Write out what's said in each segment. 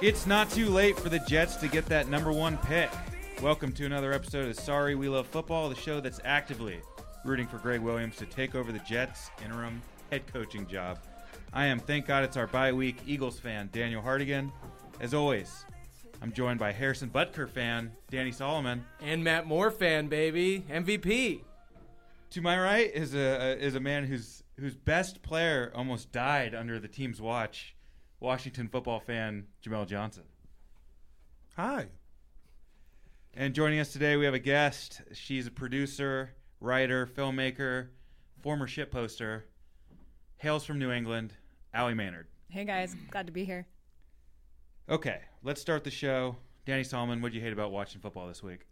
It's not too late for the Jets to get that number 1 pick. Welcome to another episode of Sorry We Love Football, the show that's actively rooting for Greg Williams to take over the Jets' interim head coaching job. I am, thank God it's our bye week, Eagles fan Daniel Hartigan. As always, I'm joined by Harrison Butker fan Danny Solomon. And Matt Moore fan, baby. MVP. To my right is a man whose best player almost died under the team's watch. Washington football fan Jamel Johnson. Hi. And joining us today, we have a guest. She's a producer, writer, filmmaker, former shit poster, hails from New England, Allie Maynard. Hey, guys. Glad to be here. Okay. Let's start the show. Danny Solomon, what do you hate about watching football this week?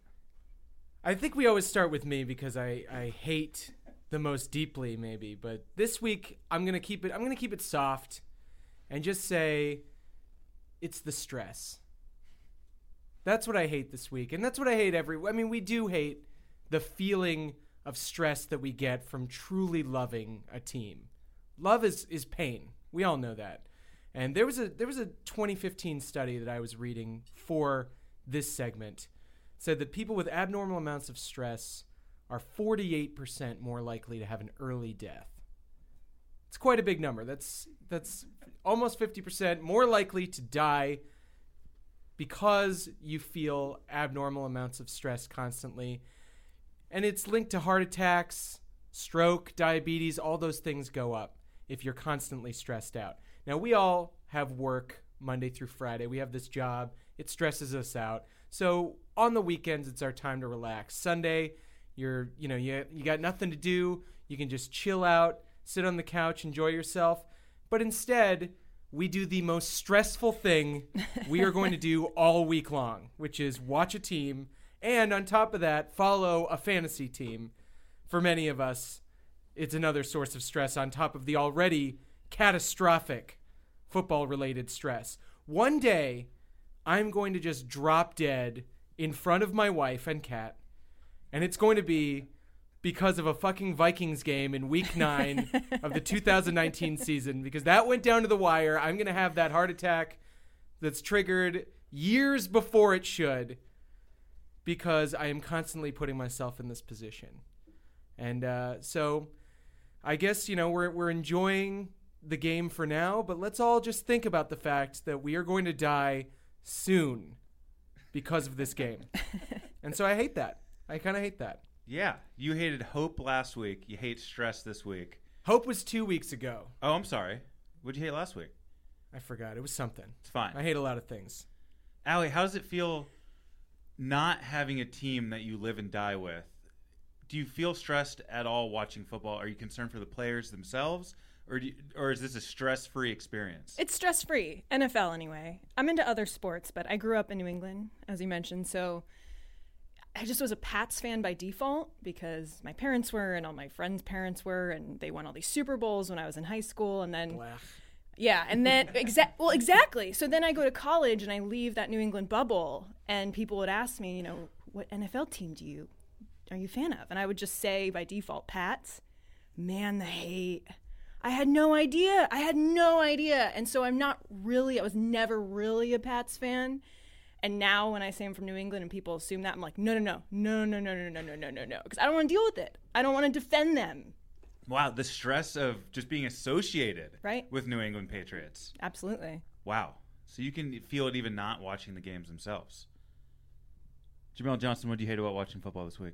I think we always start with me because I hate the most deeply, maybe. But this week, I'm going to keep it soft. And just say, it's the stress. That's what I hate this week. And that's what I hate we do hate the feeling of stress that we get from truly loving a team. Love is pain. We all know that. And there was a 2015 study that I was reading for this segment. It said that people with abnormal amounts of stress are 48% more likely to have an early death. It's quite a big number. That's almost 50% more likely to die because you feel abnormal amounts of stress constantly. And it's linked to heart attacks, stroke, diabetes, all those things go up if you're constantly stressed out. Now, we all have work Monday through Friday. We have this job. It stresses us out. So on the weekends, it's our time to relax. Sunday, you got nothing to do. You can just chill out. Sit on the couch, enjoy yourself. But instead, we do the most stressful thing we are going to do all week long, which is watch a team and, on top of that, follow a fantasy team. For many of us, it's another source of stress on top of the already catastrophic football-related stress. One day, I'm going to just drop dead in front of my wife and cat, and it's going to be because of a fucking Vikings game in week 9 of the 2019 season, because that went down to the wire. I'm going to have that heart attack that's triggered years before it should because I am constantly putting myself in this position. And so I guess, we're enjoying the game for now, but let's all just think about the fact that we are going to die soon because of this game. And so I hate that. I kind of hate that. Yeah, you hated hope last week. You hate stress this week. Hope was 2 weeks ago. Oh, I'm sorry. What'd you hate last week? I forgot. It was something. It's fine. I hate a lot of things. Allie, how does it feel not having a team that you live and die with? Do you feel stressed at all watching football? Are you concerned for the players themselves? Or is this a stress-free experience? It's stress-free. NFL, anyway. I'm into other sports, but I grew up in New England, as you mentioned, so I just was a Pats fan by default because my parents were and all my friends' parents were, and they won all these Super Bowls when I was in high school. And then, exactly. So then I go to college and I leave that New England bubble, and people would ask me, what NFL team are you a fan of? And I would just say by default, Pats. Man, the hate. I had no idea. And so I was never really a Pats fan. And now when I say I'm from New England and people assume that, I'm like, no, because I don't want to deal with it. I don't want to defend them. Wow, the stress of just being associated with New England Patriots. Absolutely. Wow. So you can feel it even not watching the games themselves. Jamel Johnson, what do you hate about watching football this week?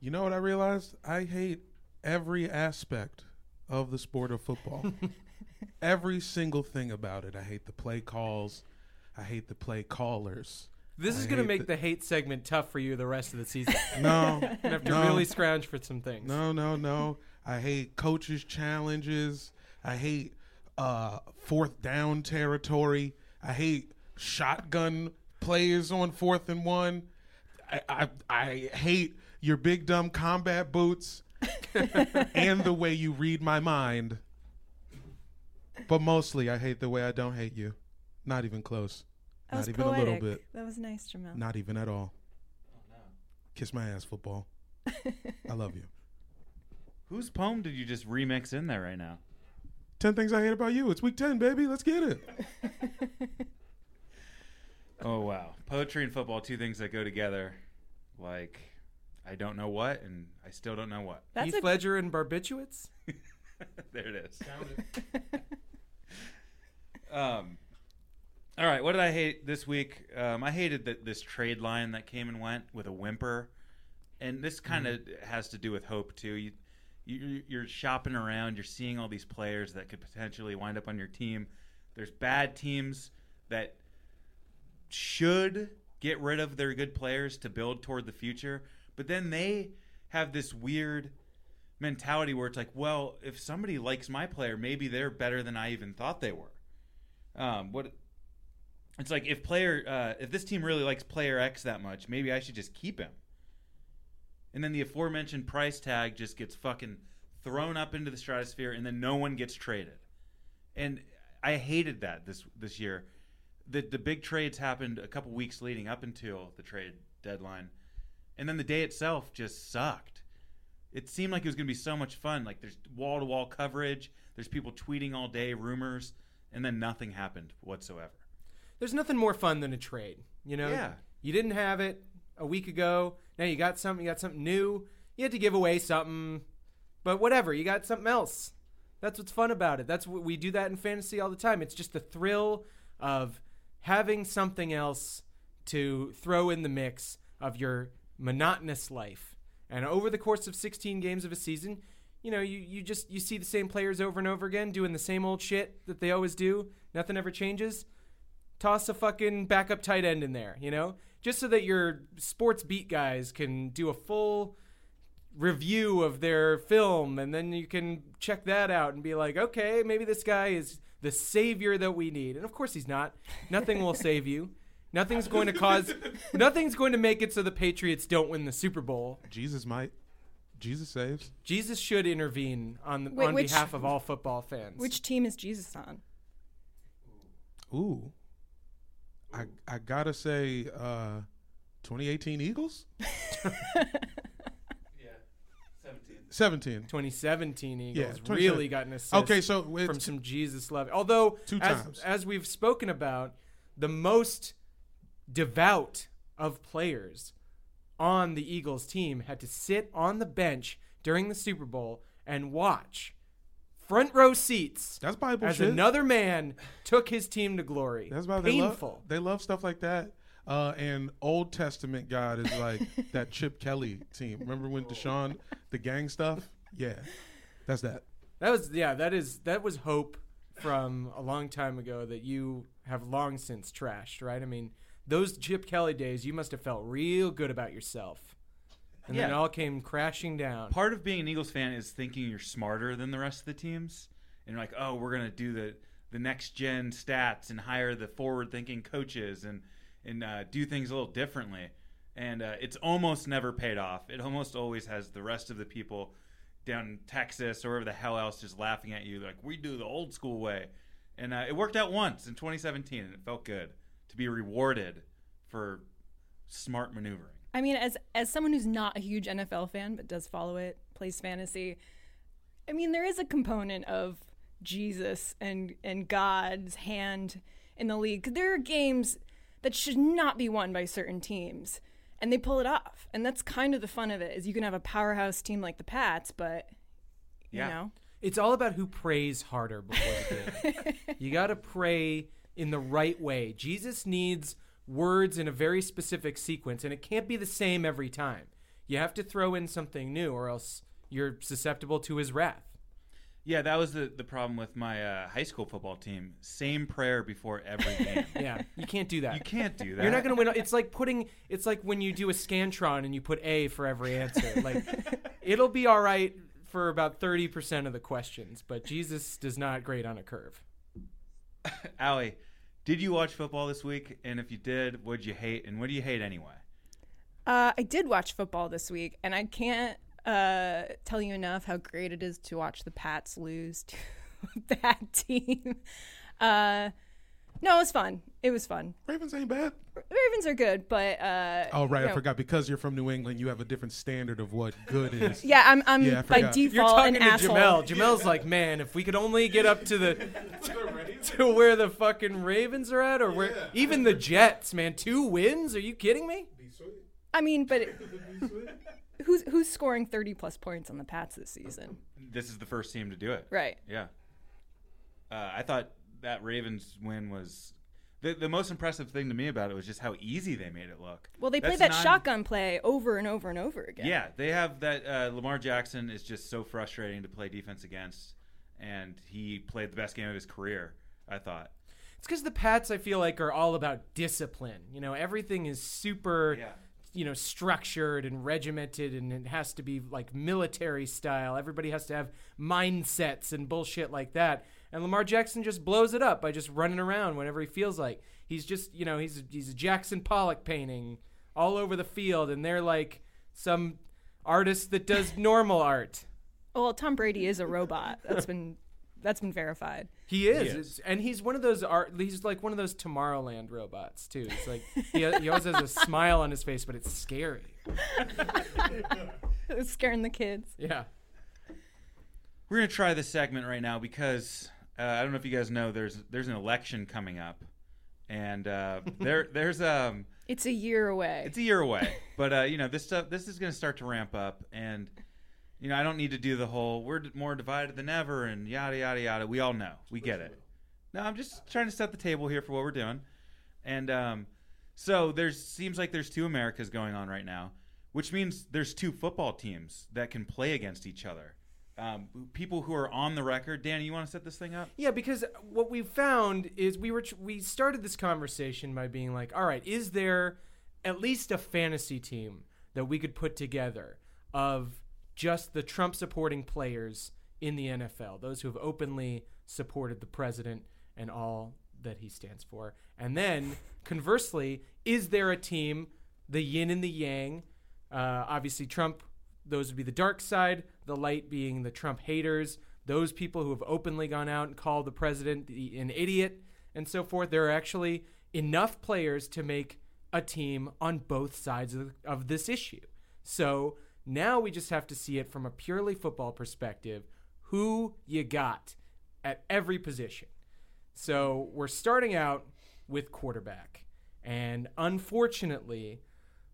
You know what I realized? I hate every aspect of the sport of football. Every single thing about it. I hate the play calls. I hate the play callers. This is going to make the hate segment tough for you the rest of the season. No. You're going to have to really scrounge for some things. No. I hate coaches' challenges. I hate fourth down territory. I hate shotgun plays on 4th and 1. I hate your big dumb combat boots and the way you read my mind. But mostly I hate the way I don't hate you. Not even close. Not even poetic. A little bit. That was nice, Jamel. Not even at all. Oh, no. Kiss my ass, football. I love you. Whose poem did you just remix in there right now? 10 Things I Hate About You. It's week 10, baby. Let's get it. Oh, wow. Poetry and football, two things that go together. Like, I don't know what, and I still don't know what. That's Heath Ledger and barbiturates? There it is. All right, what did I hate this week? I hated this trade line that came and went with a whimper. And this kind of has to do with hope, too. You're shopping around. You're seeing all these players that could potentially wind up on your team. There's bad teams that should get rid of their good players to build toward the future. But then they have this weird mentality where it's like, well, if somebody likes my player, maybe they're better than I even thought they were. It's like if this team really likes player X that much, maybe I should just keep him. And then the aforementioned price tag just gets fucking thrown up into the stratosphere, and then no one gets traded. And I hated that this year. The big trades happened a couple weeks leading up until the trade deadline, and then the day itself just sucked. It seemed like it was going to be so much fun. Like there's wall-to-wall coverage, there's people tweeting all day, rumors, and then nothing happened whatsoever. There's nothing more fun than a trade, you know? Yeah. You didn't have it a week ago. Now you got something new. You had to give away something, but whatever. You got something else. That's what's fun about it. That's what we do that in fantasy all the time. It's just the thrill of having something else to throw in the mix of your monotonous life. And over the course of 16 games of a season, you know, you see the same players over and over again doing the same old shit that they always do. Nothing ever changes. Toss a fucking backup tight end in there, you know, just so that your sports beat guys can do a full review of their film, and then you can check that out and be like, okay, maybe this guy is the savior that we need. And of course he's not. Nothing will save you. Nothing's going to make it so the Patriots don't win the Super Bowl. Jesus might. Jesus saves. Jesus should intervene on behalf of all football fans. Which team is Jesus on? Ooh. I gotta say 2018 Eagles? Yeah. 17. 2017 Eagles really got an assist from some Jesus love. Although, as we've spoken about, the most devout of players on the Eagles team had to sit on the bench during the Super Bowl and watch front row seats. That's Bible as shit. Another man took his team to glory. That's why painful. They love stuff like that. And Old Testament God is like that Chip Kelly team. Remember when Deshaun, the gang stuff? Yeah, that's that. That was hope from a long time ago that you have long since trashed, right? I mean, those Chip Kelly days, you must have felt real good about yourself. And then it all came crashing down. Part of being an Eagles fan is thinking you're smarter than the rest of the teams. And you're like, oh, we're going to do the next-gen stats and hire the forward-thinking coaches and do things a little differently. And it's almost never paid off. It almost always has the rest of the people down in Texas or wherever the hell else just laughing at you. They're like, we do the old-school way. And it worked out once in 2017, and it felt good to be rewarded for smart maneuvering. I mean, as someone who's not a huge NFL fan but does follow it, plays fantasy, I mean, there is a component of Jesus and God's hand in the league. There are games that should not be won by certain teams, and they pull it off. And that's kind of the fun of it, is you can have a powerhouse team like the Pats, but, you know. It's all about who prays harder before the game. You got to pray in the right way. Jesus needs words in a very specific sequence, and it can't be the same every time. You have to throw in something new, or else you're susceptible to his wrath. Yeah, that was the problem with my high school football team. Same prayer before every game. Yeah, you can't do that. You can't do that. You're not going to win. It's like when you do a Scantron and you put A for every answer. Like, it'll be all right for about 30% of the questions, but Jesus does not grade on a curve. Allie, did you watch football this week? And if you did, what'd you hate? And what do you hate anyway? I did watch football this week, and I can't tell you enough how great it is to watch the Pats lose to a bad team. No, it was fun. It was fun. Ravens ain't bad. Ravens are good, but I forgot because you're from New England, you have a different standard of what good is. Yeah, I'm by default an asshole. You're talking to Jamel. Jamel's like, man, if we could only get up to to where the fucking Ravens are at, or where even the Jets, man, 2 wins? Are you kidding me? I mean, but who's scoring 30-plus points on the Pats this season? This is the first team to do it, right? Yeah. I thought that Ravens win was the most impressive thing to me about it was just how easy they made it look. Well, they played that shotgun play over and over and over again. Yeah, they have that. Lamar Jackson is just so frustrating to play defense against, and he played the best game of his career, I thought. It's because the Pats, I feel like, are all about discipline. You know, everything is super structured and regimented, and it has to be like military style. Everybody has to have mindsets and bullshit like that. And Lamar Jackson just blows it up by just running around whenever he feels like. He's just, he's a Jackson Pollock painting all over the field, and they're like some artist that does normal art. Well, Tom Brady is a robot. That's been verified. He is. And he's one of those he's like one of those Tomorrowland robots too. It's like he always has a smile on his face, but it's scary. It's scaring the kids. Yeah. We're gonna try this segment right now because I don't know if you guys know there's an election coming up, and there's it's a year away. It's a year away, but this is gonna start to ramp up, and I don't need to do the whole we're more divided than ever and yada yada yada. We all know, we get it. No, I'm just trying to set the table here for what we're doing, and so there's 2 Americas going on right now, which means there's 2 football teams that can play against each other. People who are on the record. Danny, you want to set this thing up? Yeah, because what we found is we started this conversation by being like, all right, is there at least a fantasy team that we could put together of just the Trump-supporting players in the NFL, those who have openly supported the president and all that he stands for? And then, conversely, is there a team, the yin and the yang, obviously Trump, those would be the dark side, the light being the Trump haters, those people who have openly gone out and called the president an idiot and so forth. There are actually enough players to make a team on both sides of this issue. So now we just have to see it from a purely football perspective, who you got at every position. So we're starting out with quarterback. And unfortunately,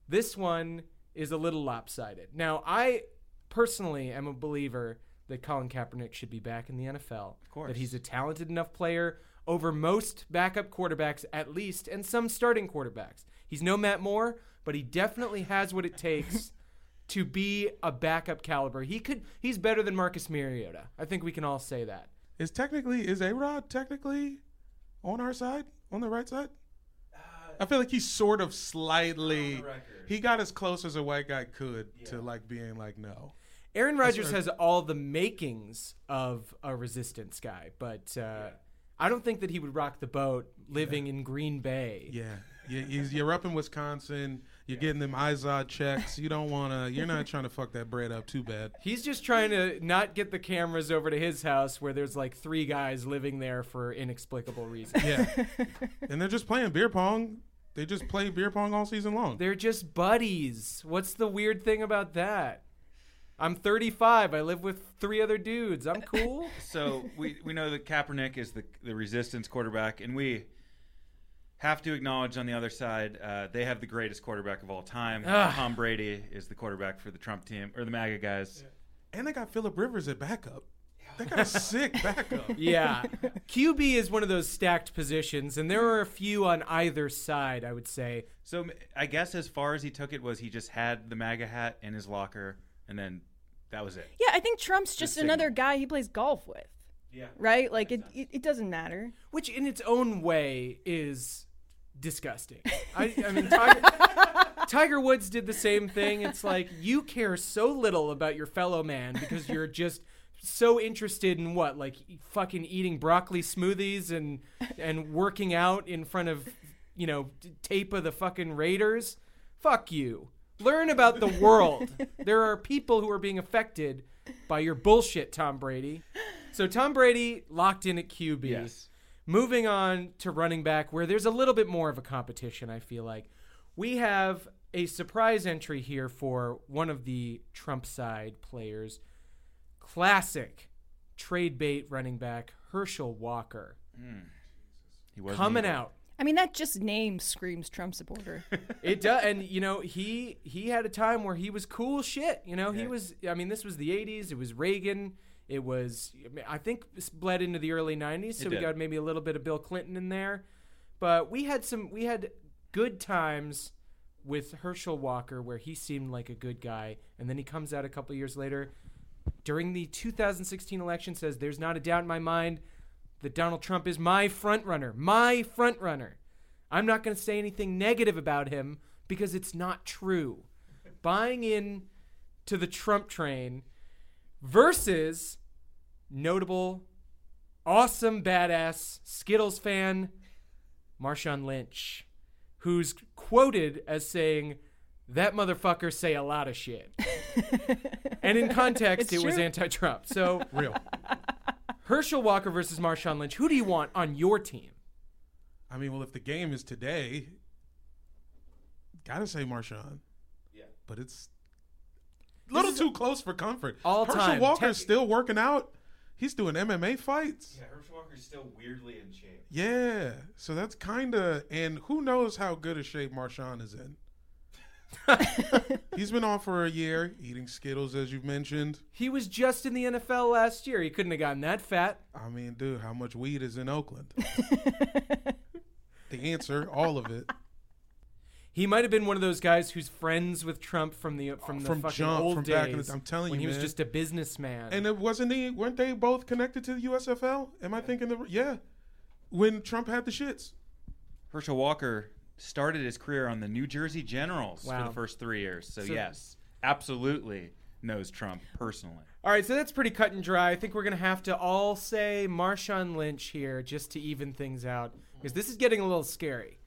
this one is a little lopsided. Now, I personally am a believer that Colin Kaepernick should be back in the NFL. Of course. That he's a talented enough player over most backup quarterbacks, at least, and some starting quarterbacks. He's no Matt Moore, but he definitely has what it takes to be a backup caliber. He's better than Marcus Mariota. I think we can all say that. Is A-Rod technically on our side, on the right side? I feel like he's sort of slightly – he got as close as a white guy could to, like, being like, no. Aaron Rodgers has all the makings of a resistance guy, but I don't think that he would rock the boat living in Green Bay. Yeah. You're up in Wisconsin. You're getting them IZOD checks. You don't want to – you're not trying to fuck that bread up too bad. He's just trying to not get the cameras over to his house where there's, like, 3 guys living there for inexplicable reasons. Yeah. And they're just playing beer pong. They just play beer pong all season long. They're just buddies. What's the weird thing about that? I'm 35. I live with 3 other dudes. I'm cool. So we know that Kaepernick is the resistance quarterback, and we have to acknowledge on the other side they have the greatest quarterback of all time. Tom Brady is the quarterback for the Trump team, or the MAGA guys. Yeah. And they got Phillip Rivers at backup. They got a sick backup. Yeah. QB is one of those stacked positions, and there are a few on either side, I would say. So I guess as far as he took it was he just had the MAGA hat in his locker, and then that was it. Yeah, I think Trump's just another guy he plays golf with. Yeah. Right? Like, it doesn't matter. Which, in its own way, is disgusting. I mean, Tiger Woods did the same thing. It's like, you care so little about your fellow man because you're just so interested in what? Like, fucking eating broccoli smoothies and working out in front of, you know, tape of the fucking Raiders. Fuck you. Learn about the world. There are people who are being affected by your bullshit, Tom Brady. So Tom Brady locked in at QB. Yes. Moving on to running back, where there's a little bit more of a competition, I feel like. We have a surprise entry here for one of the Trump side players. Classic trade bait running back, Herschel Walker. Mm. He was coming out. I mean, that just name screams Trump supporter. It does. And, you know, he had a time where he was cool shit. You know, he was, I mean, this was the 80s. It was Reagan. It was, I think, bled into the early 90s, so we got maybe a little bit of Bill Clinton in there. But we had good times with Herschel Walker where he seemed like a good guy, and then he comes out a couple years later during the 2016 election, says, there's not a doubt in my mind that Donald Trump is my front runner. I'm not going to say anything negative about him because it's not true. Buying in to the Trump train versus notable, awesome, badass Skittles fan Marshawn Lynch, who's quoted as saying, that motherfucker say a lot of shit. And in context, it was anti-Trump. So real. Herschel Walker versus Marshawn Lynch. Who do you want on your team? I mean, well, if the game is today, gotta say Marshawn. Yeah. But it's a little too close for comfort. Herschel Walker's still working out. He's doing MMA fights. Yeah, Herschel Walker's still weirdly in shape. Yeah, so that's kind of – and who knows how good a shape Marshawn is in. He's been off for a year, eating Skittles, as you've mentioned. He was just in the NFL last year. He couldn't have gotten that fat. I mean, dude, how much weed is in Oakland? The answer, all of it. He might have been one of those guys who's friends with Trump from the fucking old days. I'm telling you, when he was just a businessman. And it wasn't he? Weren't they both connected to the USFL? Am I thinking the when Trump had the shits? Herschel Walker started his career on the New Jersey Generals for the first 3 years. So yes, absolutely knows Trump personally. All right, so that's pretty cut and dry. I think we're gonna have to all say Marshawn Lynch here just to even things out because this is getting a little scary.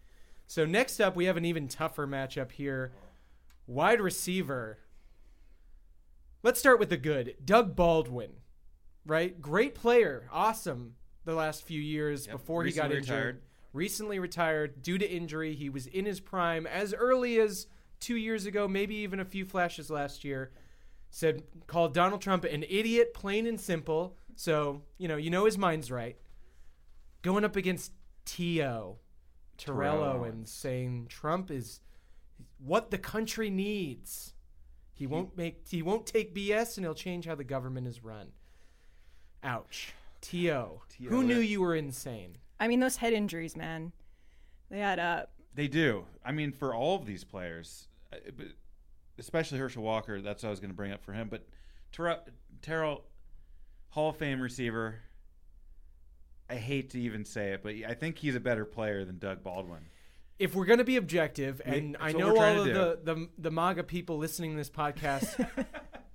So next up, we have an even tougher matchup here. Wide receiver. Let's start with the good. Doug Baldwin, right? Great player. Awesome the last few years before he got injured. Recently retired due to injury. He was in his prime as early as 2 years ago, maybe even a few flashes last year. Called Donald Trump an idiot, plain and simple. So, you know his mind's right. Going up against Terrell Owens, saying Trump is what the country needs. He won't take BS, and he'll change how the government is run. Ouch. T.O. Who knew you were insane? I mean, those head injuries, man, they add up. They do. I mean, for all of these players, especially Herschel Walker, that's what I was going to bring up for him. But Terrell, Hall of Fame receiver. I hate to even say it, but I think he's a better player than Doug Baldwin. If we're going to be objective, and I know all of the MAGA people listening to this podcast,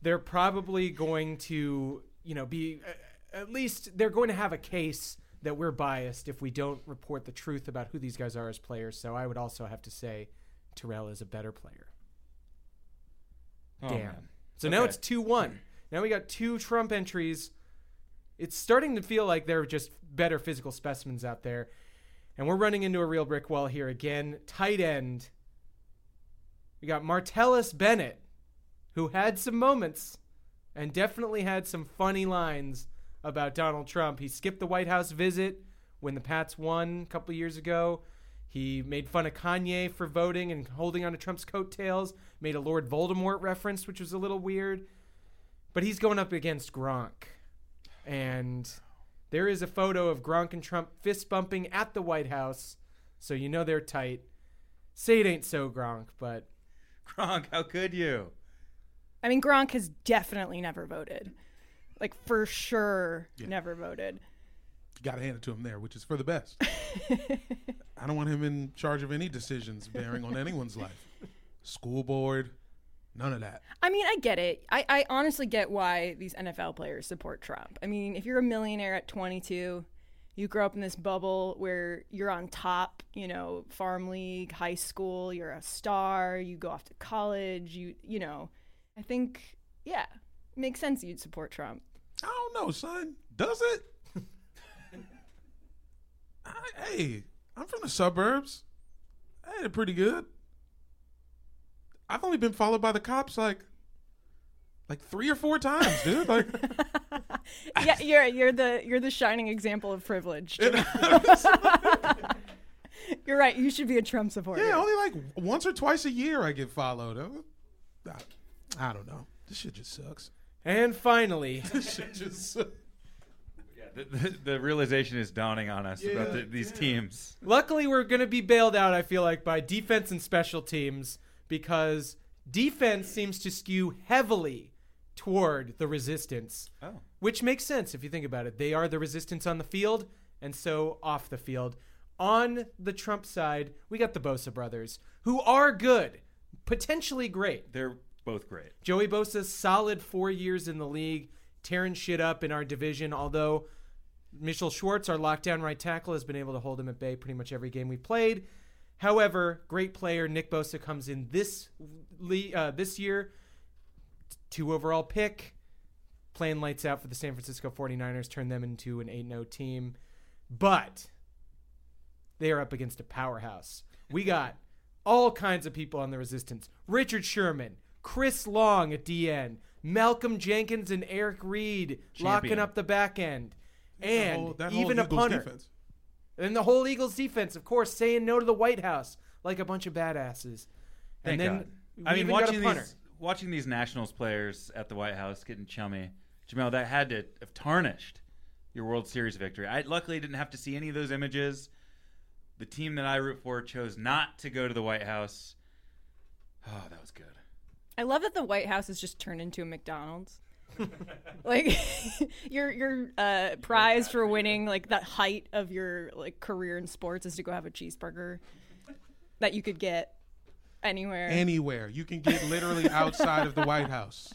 they're probably going to, be at least they're going to have a case that we're biased if we don't report the truth about who these guys are as players. So I would also have to say Terrell is a better player. Oh, damn. Man. So now it's 2-1. Now we got two Trump entries. It's starting to feel like they're just better physical specimens out there. And we're running into a real brick wall here again. Tight end. We got Martellus Bennett, who had some moments and definitely had some funny lines about Donald Trump. He skipped the White House visit when the Pats won a couple years ago. He made fun of Kanye for voting and holding on to Trump's coattails. Made a Lord Voldemort reference, which was a little weird. But he's going up against Gronk. And there is a photo of Gronk and Trump fist bumping at the White House, so you know they're tight. Say it ain't so, Gronk, but... Gronk, how could you? I mean, Gronk has definitely never voted. Like, for sure, never voted. Got to hand it to him there, which is for the best. I don't want him in charge of any decisions bearing on anyone's life. School board, none of that. I mean, I get it. I honestly get why these NFL players support Trump. I mean, if you're a millionaire at 22, you grow up in this bubble where you're on top, you know, farm league, high school, you're a star, you go off to college, you know. I think, yeah, it makes sense you'd support Trump. I don't know, son. Does it? Hey, I'm from the suburbs. I had it pretty good. I've only been followed by the cops like 3 or 4 times, dude. Like, yeah, you're the shining example of privilege. You're right. You should be a Trump supporter. Yeah, only like once or twice a year I get followed. I don't know. This shit just sucks. And finally, this shit just sucks. The realization is dawning on us about these teams. Luckily, we're going to be bailed out, I feel like, by defense and special teams, because defense seems to skew heavily toward the resistance, which makes sense if you think about it. They are the resistance on the field, and so off the field. On the Trump side, we got the Bosa brothers, who are good, potentially great. They're both great. Joey Bosa, solid 4 years in the league, tearing shit up in our division, although Mitchell Schwartz, our lockdown right tackle, has been able to hold him at bay pretty much every game we played. However, great player Nick Bosa comes in this year, 2nd overall pick, playing lights out for the San Francisco 49ers, turned them into an 8-0 team. But they are up against a powerhouse. We got all kinds of people on the resistance. Richard Sherman, Chris Long at DN, Malcolm Jenkins and Eric Reed locking up the back end. And even a punter. Defense. And the whole Eagles defense, of course, saying no to the White House like a bunch of badasses. And then I mean, watching these Nationals players at the White House getting chummy, Jamel, that had to have tarnished your World Series victory. I luckily didn't have to see any of those images. The team that I root for chose not to go to the White House. Oh, that was good. I love that the White House has just turned into a McDonald's. Like, your prize for winning, like, that height of your, like, career in sports is to go have a cheeseburger that you could get anywhere. Anywhere. You can get literally outside of the White House.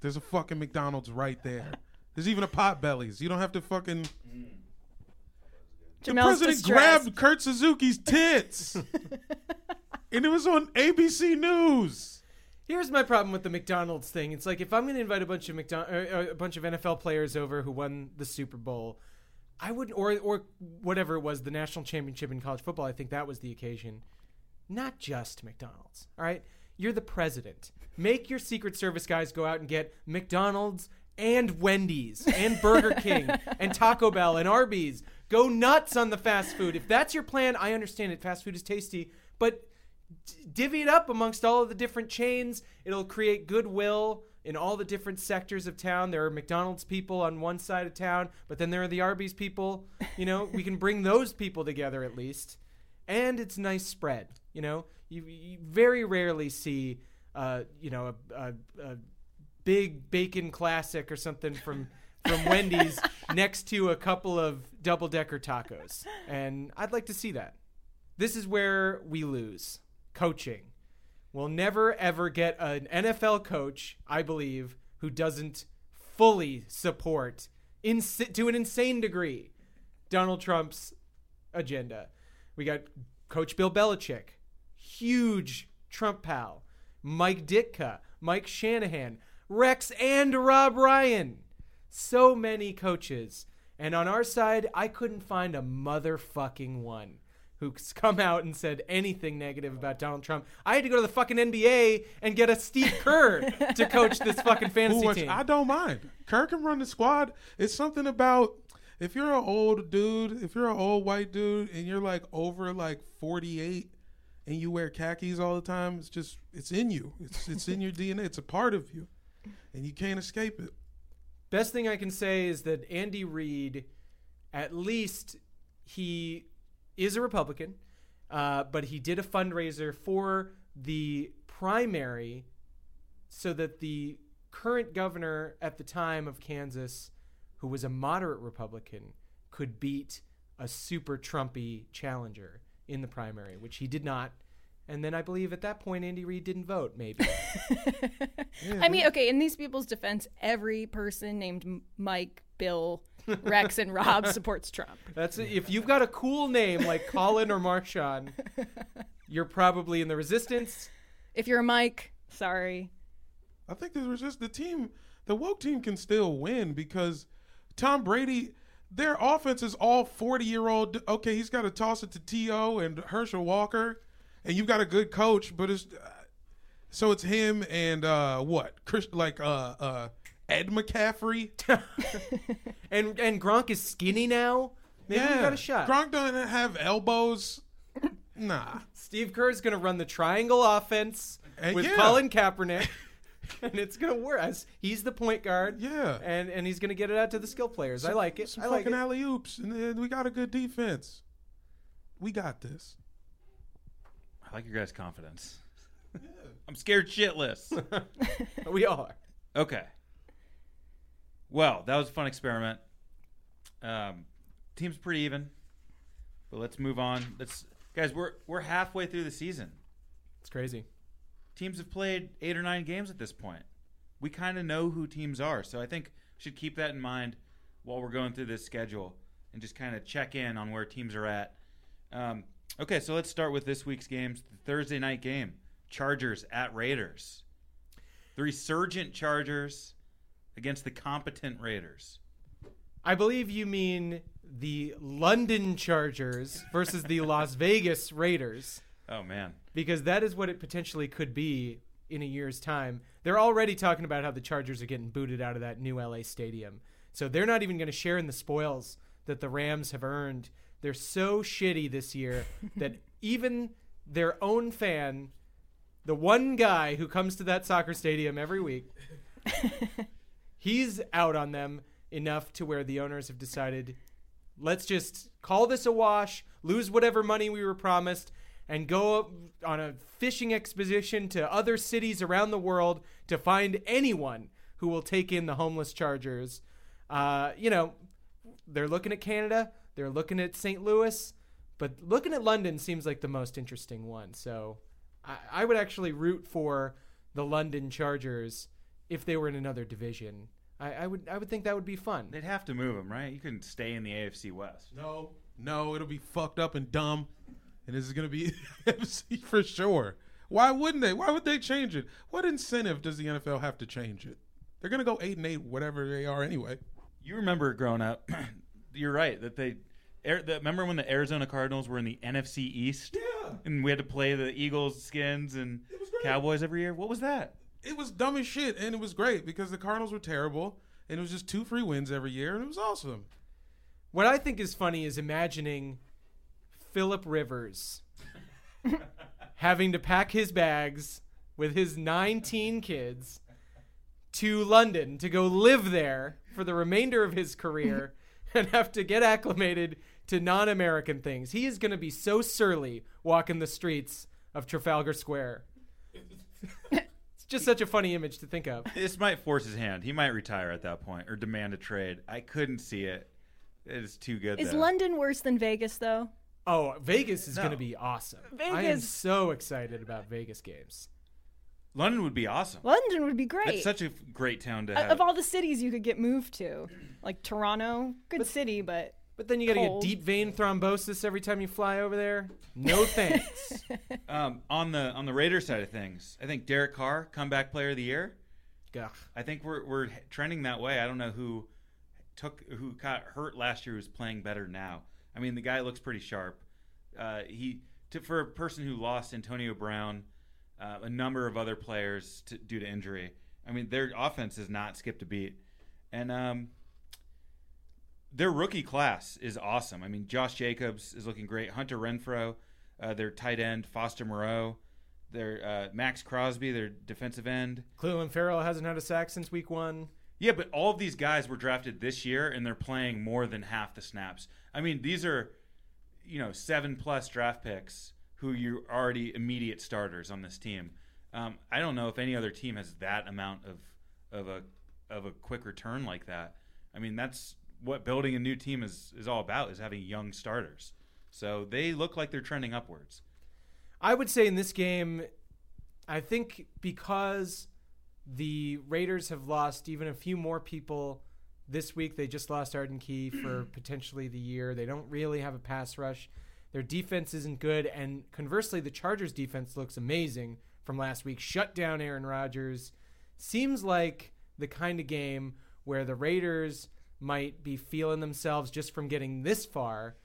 There's a fucking McDonald's right there. There's even a Potbelly's. You don't have to fucking... The president grabbed Kurt Suzuki's tits. And it was on ABC News. Here's my problem with the McDonald's thing. It's like, if I'm going to invite a bunch of NFL players over who won the Super Bowl, I wouldn't, or whatever it was, the national championship in college football. I think that was the occasion. Not just McDonald's. All right, you're the president. Make your Secret Service guys go out and get McDonald's and Wendy's and Burger King and Taco Bell and Arby's. Go nuts on the fast food. If that's your plan, I understand it. Fast food is tasty, but divvy it up amongst all of the different chains. It'll create goodwill in all the different sectors of town. There are McDonald's people on one side of town, but then there are the Arby's people. You know, we can bring those people together at least. And it's nice spread. You know, you very rarely see, a big bacon classic or something from Wendy's next to a couple of double-decker tacos. And I'd like to see that. This is where we lose. Coaching. We'll never, ever get an NFL coach, I believe, who doesn't fully support, to an insane degree, Donald Trump's agenda. We got Coach Bill Belichick, huge Trump pal, Mike Ditka, Mike Shanahan, Rex and Rob Ryan. So many coaches. And on our side, I couldn't find a motherfucking one who's come out and said anything negative about Donald Trump. I had to go to the fucking NBA and get a Steve Kerr to coach this fucking fantasy team. I don't mind. Kerr can run the squad. It's something about if you're an old dude, if you're an old white dude and you're like over like 48 and you wear khakis all the time, it's just, it's in you. It's in your DNA. It's a part of you and you can't escape it. Best thing I can say is that Andy Reid, at least he is a Republican, but he did a fundraiser for the primary so that the current governor at the time of Kansas, who was a moderate Republican, could beat a super Trumpy challenger in the primary, which he did not. And then I believe at that point, Andy Reid didn't vote, maybe. Yeah. I mean, okay, in these people's defense, every person named Mike, Bill, Rex, and Rob supports Trump. That's it. If you've got a cool name like Colin or Marshawn, you're probably in the resistance. If you're a Mike, sorry. I think the woke team can still win because Tom Brady, their offense is all 40-year-old. Okay, he's got to toss it to T.O. and Herschel Walker. And you've got a good coach, but it's so it's him and Ed McCaffrey, and Gronk is skinny now. Maybe we got a shot. Gronk doesn't have elbows. Nah. Steve Kerr is going to run the triangle offense with Colin Kaepernick, and it's going to work. He's the point guard. Yeah, and he's going to get it out to the skill players. I like it. Some fucking alley oops, and then we got a good defense. We got this. I like your guys' confidence. Yeah. I'm scared shitless. We are. Okay. Well, that was a fun experiment. Team's pretty even, but let's move on. Guys, we're halfway through the season. It's crazy. Teams have played 8 or 9 games at this point. We kind of know who teams are, so I think we should keep that in mind while we're going through this schedule and just kind of check in on where teams are at. Okay, so let's start with this week's games. The Thursday night game, Chargers at Raiders. The resurgent Chargers against the competent Raiders. I believe you mean the London Chargers versus the Las Vegas Raiders. Oh, man. Because that is what it potentially could be in a year's time. They're already talking about how the Chargers are getting booted out of that new LA stadium. So they're not even going to share in the spoils that the Rams have earned. They're so shitty this year that even their own fan, the one guy who comes to that soccer stadium every week, he's out on them enough to where the owners have decided, let's just call this a wash, lose whatever money we were promised, and go on a fishing expedition to other cities around the world to find anyone who will take in the homeless Chargers. They're looking at Canada. They're looking at St. Louis, but looking at London seems like the most interesting one. So I would actually root for the London Chargers if they were in another division. I would think that would be fun. They'd have to move them, right? You couldn't stay in the AFC West. No, it'll be fucked up and dumb, and this is going to be AFC for sure. Why wouldn't they? Why would they change it? What incentive does the NFL have to change it? They're going to go 8-8, whatever they are anyway. You remember growing up, you're right, that they – remember when the Arizona Cardinals were in the NFC East? Yeah. And we had to play the Eagles, Skins, and Cowboys every year? What was that? It was dumb as shit, and it was great because the Cardinals were terrible, and it was just 2 free wins every year, and it was awesome. What I think is funny is imagining Phillip Rivers having to pack his bags with his 19 kids to London to go live there for the remainder of his career and have to get acclimated to non-American things. He is going to be so surly walking the streets of Trafalgar Square. It's just such a funny image to think of. This might force his hand. He might retire at that point or demand a trade. I couldn't see it. It is too good. Is London worse than Vegas, though? Oh, Vegas is going to be awesome. Vegas. I am so excited about Vegas games. London would be awesome. London would be great. That's such a great town to have. Of all the cities you could get moved to, like Toronto, city, but then you got to get deep vein thrombosis every time you fly over there. No thanks. On the Raiders side of things, I think Derek Carr, comeback player of the year. Gah. I think we're trending that way. I don't know who got hurt last year who's playing better now. I mean, the guy looks pretty sharp. For a person who lost Antonio Brown. A number of other players due to injury. I mean, their offense has not skipped a beat. And their rookie class is awesome. I mean, Josh Jacobs is looking great. Hunter Renfrow, their tight end, Foster Moreau, their Max Crosby, their defensive end. Cleveland Farrell hasn't had a sack since week 1. Yeah, but all of these guys were drafted this year, and they're playing more than half the snaps. I mean, these are, you know, 7+ draft picks who you're already immediate starters on this team. I don't know if any other team has that amount of a quick return like that. I mean, that's what building a new team is all about, is having young starters. So they look like they're trending upwards. I would say in this game, I think because the Raiders have lost even a few more people this week. They just lost Arden Key for potentially the year. They don't really have a pass rush. Their defense isn't good. And conversely, the Chargers defense looks amazing from last week. Shut down Aaron Rodgers. Seems like the kind of game where the Raiders might be feeling themselves just from getting this far,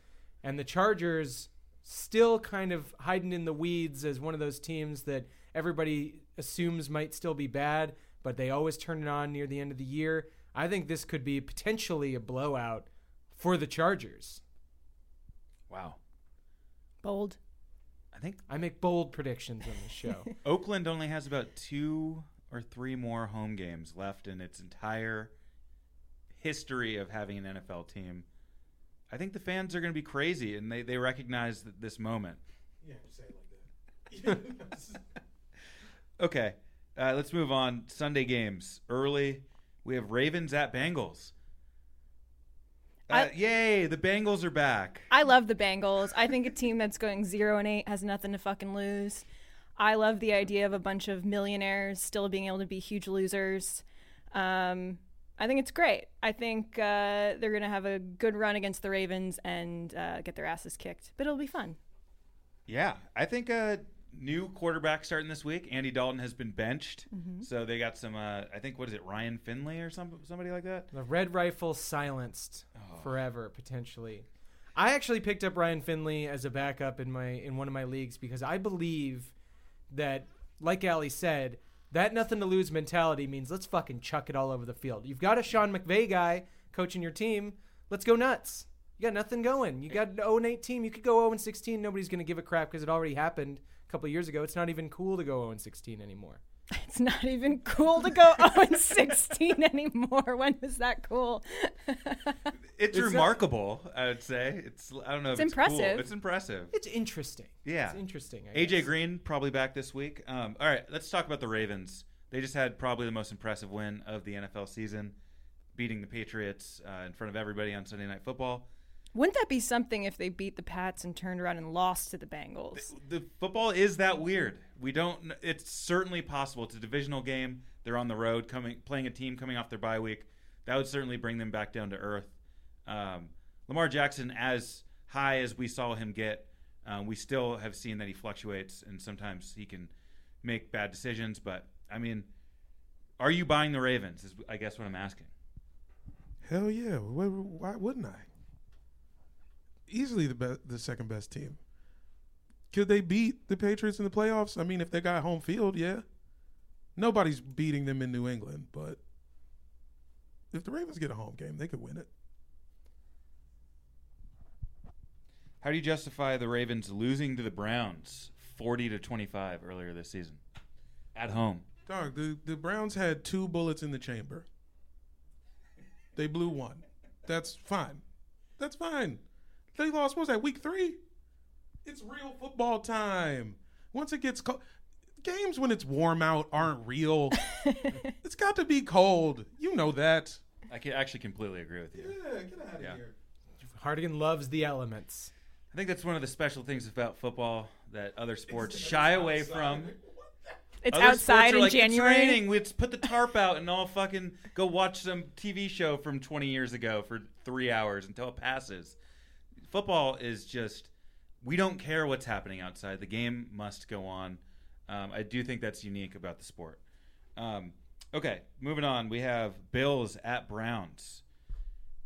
and the Chargers still kind of hiding in the weeds as one of those teams that everybody assumes might still be bad, but they always turn it on near the end of the year. I think this could be potentially a blowout for the Chargers. Wow. Bold. I think I make bold predictions on this show. Oakland only has about 2 or 3 more home games left in its entire history of having an NFL team. I think the fans are going to be crazy, and they recognize this moment. Yeah, say it like that. Okay, let's move on. Sunday games. Early, we have Ravens at Bengals. Yay, the Bengals are back. I love the Bengals. I think a team that's going 0-8 has nothing to fucking lose. I love the idea of a bunch of millionaires still being able to be huge losers. I think it's great. I think they're going to have a good run against the Ravens and get their asses kicked. But it'll be fun. Yeah, I think new quarterback starting this week. Andy Dalton has been benched. Mm-hmm. So they got some, I think, what is it, Ryan Finley or somebody like that? The Red Rifle silenced forever, potentially. I actually picked up Ryan Finley as a backup in one of my leagues because I believe that, like Ali said, that nothing-to-lose mentality means let's fucking chuck it all over the field. You've got a Sean McVay guy coaching your team. Let's go nuts. You got nothing going. You got an 0-8 team. You could go 0-16. Nobody's going to give a crap because it already happened a couple years ago. It's not even cool to go 0-16 anymore. It's not even cool to go 0-16 anymore. When was that cool? It's remarkable, I would say. I don't know if it's impressive. Cool. It's impressive. It's interesting. Yeah. It's interesting, I guess. AJ Green probably back this week. All right, let's talk about the Ravens. They just had probably the most impressive win of the NFL season, beating the Patriots in front of everybody on Sunday Night Football. Wouldn't that be something if they beat the Pats and turned around and lost to the Bengals? The football is that weird. It's certainly possible. It's a divisional game. They're on the road, playing a team coming off their bye week. That would certainly bring them back down to earth. Lamar Jackson, as high as we saw him get, we still have seen that he fluctuates, and sometimes he can make bad decisions. But, I mean, are you buying the Ravens is, I guess, what I'm asking. Hell yeah. Why wouldn't I? Easily the second best team. Could they beat the Patriots in the playoffs? I mean, if they got home field, yeah. Nobody's beating them in New England, but if the Ravens get a home game, they could win it. How do you justify the Ravens losing to the Browns 40-25 earlier this season at home? Dog, the Browns had 2 bullets in the chamber. They blew 1. That's fine. That's fine. They lost, what was that, week 3? It's real football time. Once it gets cold, games when it's warm out aren't real. It's got to be cold. You know that. I can actually completely agree with you. Yeah, get out of here. Hartigan loves the elements. I think that's one of the special things about football that other sports shy away from. It's other outside in like, January. It's raining. Let's put the tarp out and all fucking go watch some TV show from 20 years ago for 3 hours until it passes. Football is just, we don't care what's happening outside. The game must go on. I do think that's unique about the sport. Okay, moving on. We have Bills at Browns.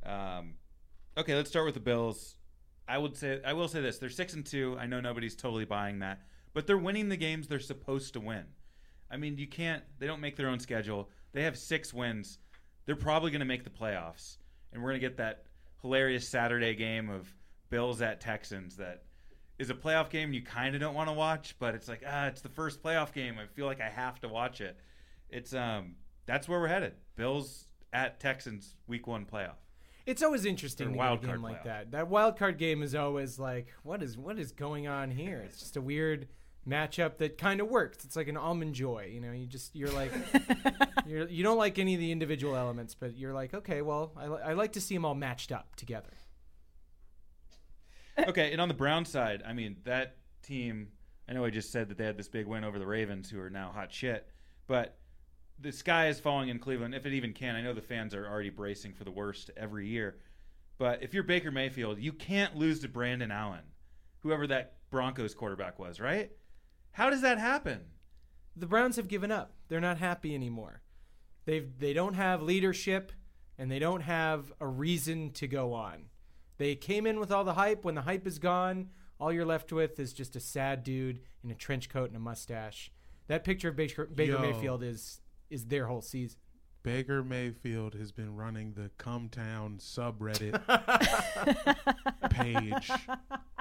Okay, let's start with the Bills. I will say this. They're 6-2. I know nobody's totally buying that. But they're winning the games they're supposed to win. I mean, they don't make their own schedule. They have 6 wins. They're probably going to make the playoffs. And we're going to get that hilarious Saturday game of Bills at Texans that is a playoff game you kind of don't want to watch, but it's like, it's the first playoff game. I feel like I have to watch it. That's where we're headed. Bills at Texans Week 1 playoff. It's always interesting to wild get a game like playoff. That wild card game is always like, what is going on here? It's just a weird matchup that kind of works. It's like an almond joy, you know. You're like, you don't like any of the individual elements, but you're like, okay, well, I like to see them all matched up together. Okay, and on the Brown side, I mean, that team. I know I just said that they had this big win over the Ravens, who are now hot shit, but the sky is falling in Cleveland, if it even can. I know the fans are already bracing for the worst every year. But if you're Baker Mayfield, you can't lose to Brandon Allen, whoever that Broncos quarterback was, right? How does that happen? The Browns have given up. They're not happy anymore. They don't have leadership, and they don't have a reason to go on. They came in with all the hype. When the hype is gone, all you're left with is just a sad dude in a trench coat and a mustache. That picture of Baker Mayfield is their whole season. Baker Mayfield has been running the Cometown subreddit page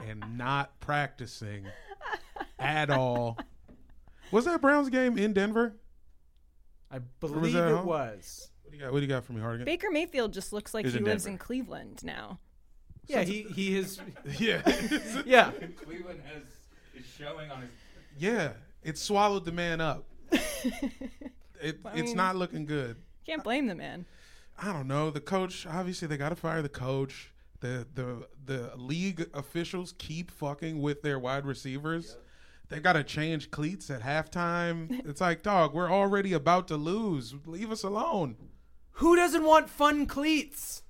and not practicing at all. Was that Browns game in Denver? I believe it was. What do you got for me, Hartigan? Baker Mayfield just looks like he lives in Cleveland now. Yeah, he is. Yeah. Yeah. Cleveland is showing on his. Yeah, it swallowed the man up. It's not looking good. Can't blame the man. I don't know. The coach, obviously, they got to fire the coach. The league officials keep fucking with their wide receivers. Yep. They got to change cleats at halftime. It's like, dog, we're already about to lose. Leave us alone. Who doesn't want fun cleats?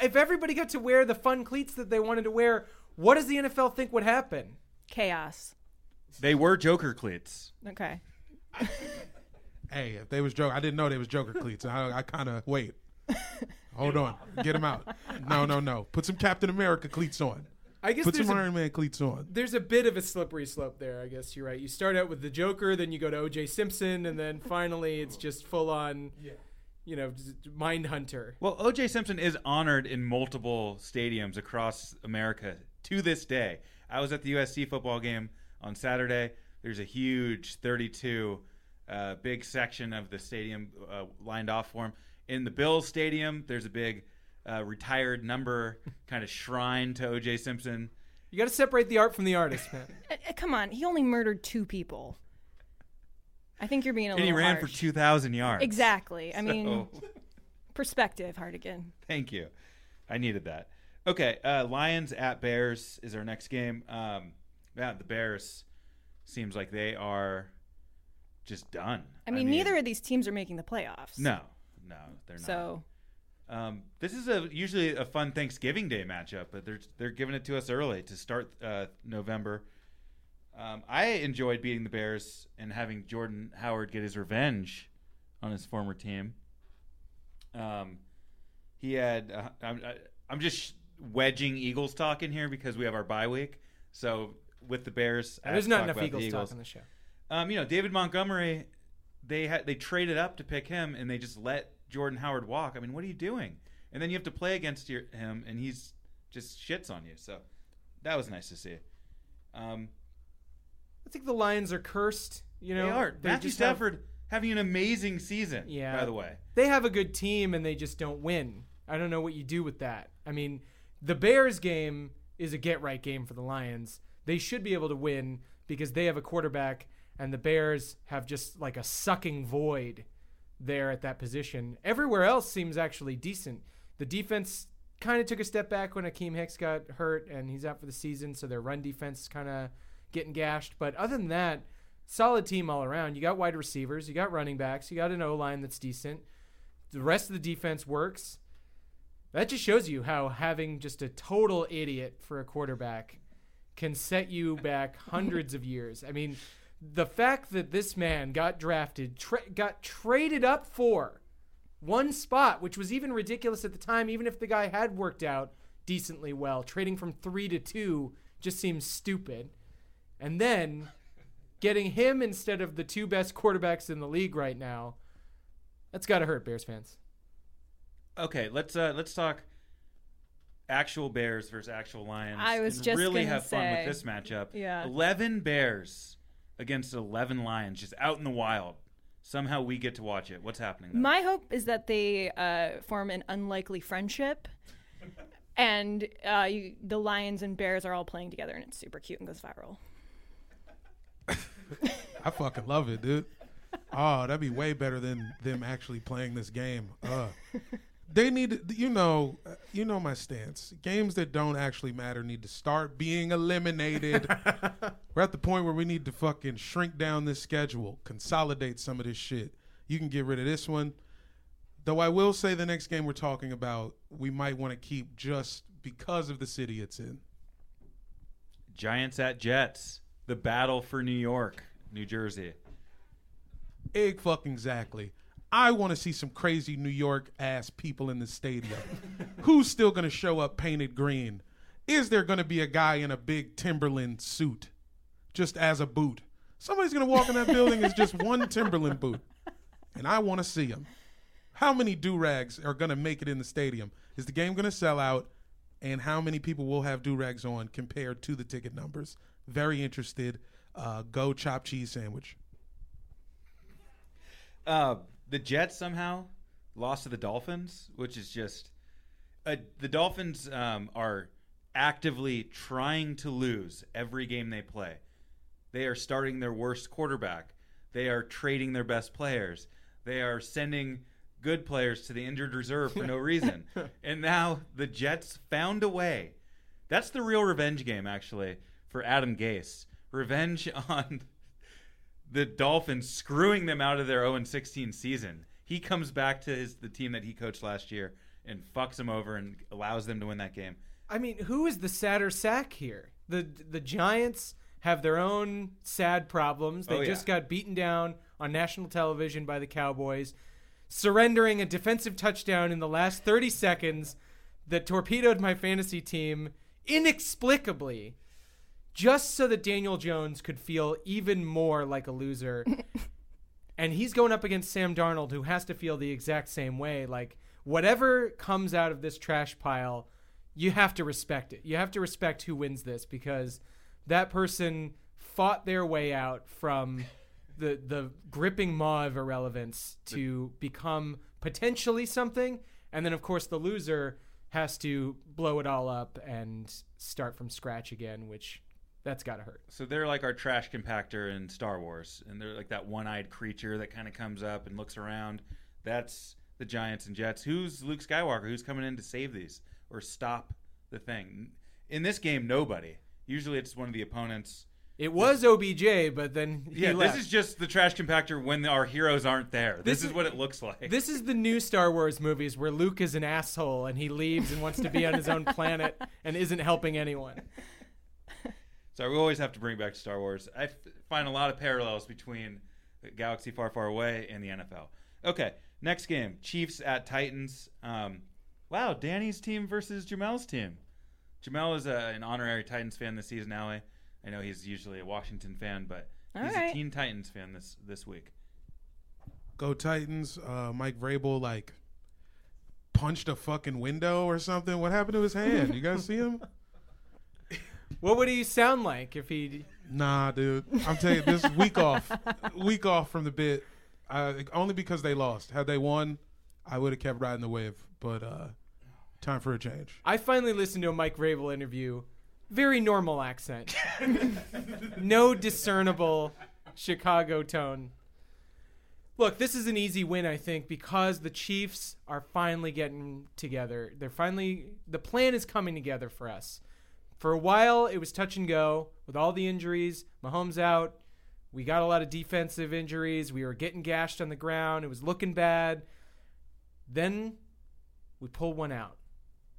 If everybody got to wear the fun cleats that they wanted to wear, what does the NFL think would happen? Chaos. They were Joker cleats. Okay. Hey, if they was Joker, I didn't know they was Joker cleats. I kind of wait. Hold on, get them out. No. Put some Captain America cleats on. I guess put some Iron Man cleats on. There's a bit of a slippery slope there. I guess you're right. You start out with the Joker, then you go to O.J. Simpson, and then finally it's just full on, Mind Hunter. Well, O.J. Simpson is honored in multiple stadiums across America to this day. I was at the USC football game on Saturday. There's a huge 32. Big section of the stadium lined off for him. In the Bills stadium, there's a big retired number kind of shrine to O.J. Simpson. You got to separate the art from the artist, man. Come on, he only murdered 2 people. I think you're being a little harsh. And he ran for 2,000 yards. Exactly. I mean, perspective, Hartigan. Thank you. I needed that. Okay, Lions at Bears is our next game. The Bears seems like they are just done. I mean, neither of these teams are making the playoffs. No, they're not. So this is usually a fun Thanksgiving Day matchup, but they're giving it to us early to start November. I enjoyed beating the Bears and having Jordan Howard get his revenge on his former team. He had I'm just wedging Eagles talk in here because we have our bye week. So with the Bears, there's not enough Eagles talk on the show. David Montgomery, they traded up to pick him, and they just let Jordan Howard walk. I mean, what are you doing? And then you have to play against him, and he's just shits on you. So that was nice to see. I think the Lions are cursed. They are. Matthew Stafford having an amazing season, by the way. They have a good team, and they just don't win. I don't know what you do with that. I mean, the Bears game is a get-right game for the Lions. They should be able to win because they have a quarterback – and the Bears have just like a sucking void there at that position. Everywhere else seems actually decent. The defense kind of took a step back when Akeem Hicks got hurt and he's out for the season, so their run defense is kind of getting gashed. But other than that, solid team all around. You got wide receivers. You got running backs. You got an O-line that's decent. The rest of the defense works. That just shows you how having just a total idiot for a quarterback can set you back hundreds of years. I mean, the fact that this man got drafted, got traded up for one spot, which was even ridiculous at the time, even if the guy had worked out decently well, trading from 3 to 2 just seems stupid. And then getting him instead of the 2 best quarterbacks in the league right now, that's got to hurt Bears fans. Okay, let's talk actual Bears versus actual Lions. I was just really have fun with this matchup. Yeah, 11 Bears against 11 Lions, just out in the wild. Somehow we get to watch it. What's happening there? My hope is that they form an unlikely friendship, and the Lions and Bears are all playing together, and it's super cute and goes viral. I fucking love it, dude. Oh, that'd be way better than them actually playing this game. They need, you know my stance. Games that don't actually matter need to start being eliminated. We're at the point where we need to fucking shrink down this schedule, consolidate some of this shit. You can get rid of this one. Though I will say the next game we're talking about, we might want to keep just because of the city it's in. Giants at Jets. The battle for New York, New Jersey. Egg fucking exactly. I want to see some crazy New York-ass people in the stadium. Who's still going to show up painted green? Is there going to be a guy in a big Timberland suit just as a boot? Somebody's going to walk in that building as just one Timberland boot, and I want to see him. How many do-rags are going to make it in the stadium? Is the game going to sell out, and how many people will have do-rags on compared to the ticket numbers? Very interested. Go chopped cheese sandwich. The Jets somehow lost to the Dolphins, which is just the Dolphins are actively trying to lose every game they play. They are starting their worst quarterback. They are trading their best players. They are sending good players to the injured reserve for no reason. And now the Jets found a way. That's the real revenge game, actually, for Adam Gase. Revenge on the Dolphins screwing them out of their 0-16 season. He comes back to the team that he coached last year and fucks them over and allows them to win that game. I mean, who is the sadder sack here? The Giants have their own sad problems. They just got beaten down on national television by the Cowboys, surrendering a defensive touchdown in the last 30 seconds that torpedoed my fantasy team inexplicably, just so that Daniel Jones could feel even more like a loser. And he's going up against Sam Darnold, who has to feel the exact same way. Like, whatever comes out of this trash pile, you have to respect it. You have to respect who wins this, because that person fought their way out from the gripping maw of irrelevance to become potentially something. And then, of course, the loser has to blow it all up and start from scratch again, which... that's got to hurt. So they're like our trash compactor in Star Wars, and they're like that one-eyed creature that kind of comes up and looks around. That's the Giants and Jets. Who's Luke Skywalker? Who's coming in to save these or stop the thing? In this game, nobody. Usually it's one of the opponents. It was OBJ, but then he left. This is just the trash compactor when our heroes aren't there. This is what it looks like. This is the new Star Wars movies where Luke is an asshole and he leaves and wants to be on his own planet and isn't helping anyone. Sorry, we always have to bring back Star Wars. I find a lot of parallels between Galaxy Far, Far Away and the NFL. Okay, next game, Chiefs at Titans. Wow, Danny's team versus Jamel's team. Jamel is an honorary Titans fan this season, Allie. I know he's usually a Washington fan, but he's a Teen Titans fan this week. Go Titans. Mike Vrabel, punched a fucking window or something. What happened to his hand? You guys see him? What would he sound like if he... Nah, dude. I'm telling you, this week off from the bit, only because they lost. Had they won, I would have kept riding the wave, but time for a change. I finally listened to a Mike Vrabel interview. Very normal accent. No discernible Chicago tone. Look, this is an easy win, I think, because the Chiefs are finally getting together. They're finally... the plan is coming together for us. For a while, it was touch and go with all the injuries. Mahomes out. We got a lot of defensive injuries. We were getting gashed on the ground. It was looking bad. Then we pulled one out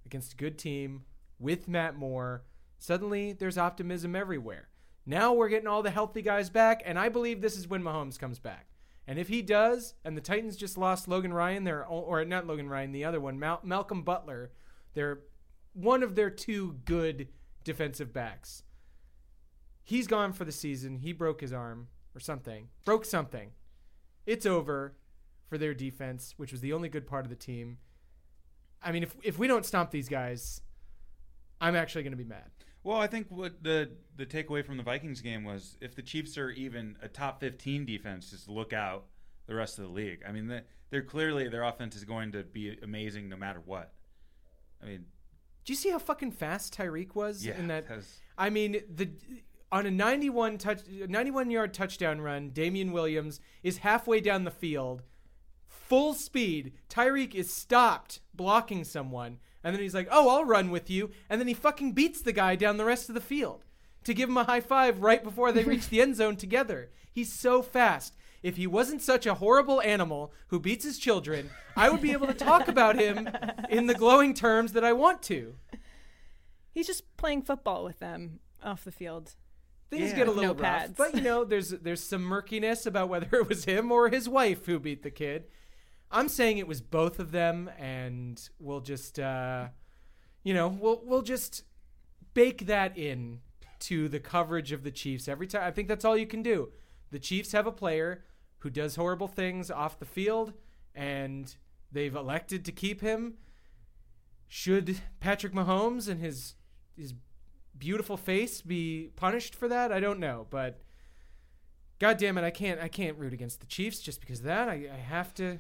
against a good team with Matt Moore. Suddenly, there's optimism everywhere. Now we're getting all the healthy guys back, and I believe this is when Mahomes comes back. And if he does, and the Titans just lost Logan Ryan, the other one, Malcolm Butler, they're one of their two good defensive backs. He's gone for the season. He broke his arm or something. It's over for their defense, which was the only good part of the team. I mean, if we don't stomp these guys, I'm actually going to be mad. Well, I think what the takeaway from the Vikings game was, if the Chiefs are even a top 15 defense, just look out the rest of the league. I mean, they're clearly, their offense is going to be amazing no matter what. I mean, do you see how fucking fast Tyreek was in that? I mean, on a 91-yard touchdown run, Damian Williams is halfway down the field, full speed. Tyreek is stopped blocking someone, and then he's like, "Oh, I'll run with you," and then he fucking beats the guy down the rest of the field to give him a high five right before they reach the end zone together. He's so fast. If he wasn't such a horrible animal who beats his children, I would be able to talk about him in the glowing terms that I want to. He's just playing football with them off the field. Things get a little rough, but you know, there's some murkiness about whether it was him or his wife who beat the kid. I'm saying it was both of them, and we'll just, we'll just bake that in to the coverage of the Chiefs every time. I think that's all you can do. The Chiefs have a player who does horrible things off the field, and they've elected to keep him. Should Patrick Mahomes and his beautiful face be punished for that? I don't know, but God damn it, I can't root against the Chiefs just because of that. I have to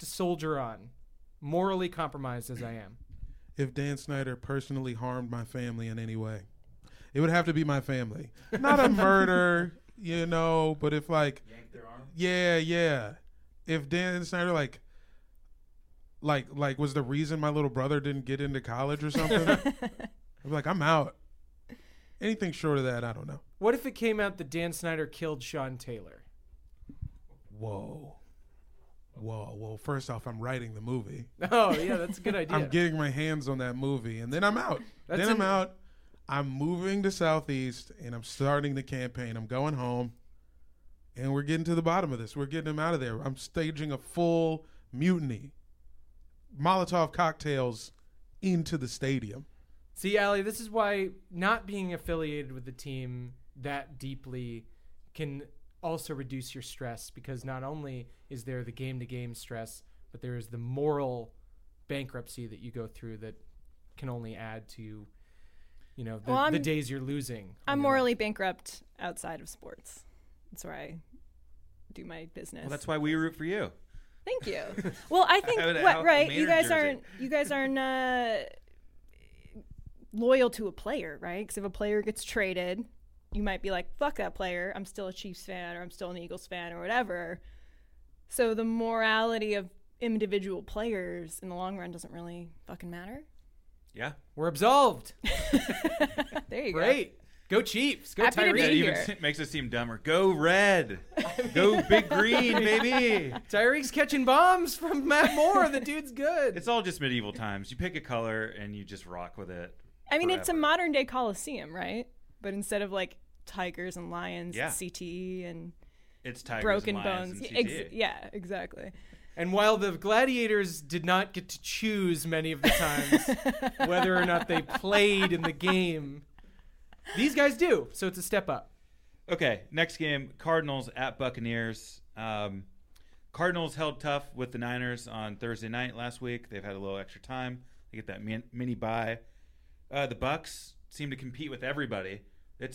soldier on, morally compromised as I am. If Dan Snyder personally harmed my family in any way, it would have to be my family. Not a murder, you know, but if like, yank their arm? Yeah. If Dan Snyder like was the reason my little brother didn't get into college or something, I'd be like, I'm out. Anything short of that, I don't know. What if it came out that Dan Snyder killed Sean Taylor? Whoa. Well, first off, I'm writing the movie. Oh, yeah, that's a good idea. I'm getting my hands on that movie, and then I'm out. I'm out. I'm moving to Southeast, and I'm starting the campaign. I'm going home, and we're getting to the bottom of this. We're getting him out of there. I'm staging a full mutiny. Molotov cocktails into the stadium. See, Allie, this is why not being affiliated with the team that deeply can also reduce your stress, because not only is there the game-to-game stress, but there is the moral bankruptcy that you go through that can only add to, you know, the days you're losing. I'm morally bankrupt outside of sports. That's where I do my business. Well, that's why we root for you. Thank you. Well, I think you guys aren't. Loyal to a player, right? Because if a player gets traded, you might be like, fuck that player, I'm still a Chiefs fan, or I'm still an Eagles fan, or whatever. So the morality of individual players in the long run doesn't really fucking matter. Yeah. We're absolved. There you go. Great. Go Chiefs. Go Tyreek. That even makes us seem dumber. Go red. Go big green, baby. Tyreek's catching bombs from Matt Moore. The dude's good. It's all just medieval times. You pick a color and you just rock with it. I mean, forever. It's a modern-day Coliseum, right? But instead of, like, tigers and lions and CTE and it's tigers broken and lions bones. And CTE. Yeah, exactly. And while the gladiators did not get to choose many of the times whether or not they played in the game, these guys do, so it's a step up. Okay, next game, Cardinals at Buccaneers. Cardinals held tough with the Niners on Thursday night last week. They've had a little extra time. They get that mini bye. The Bucs seem to compete with everybody. They're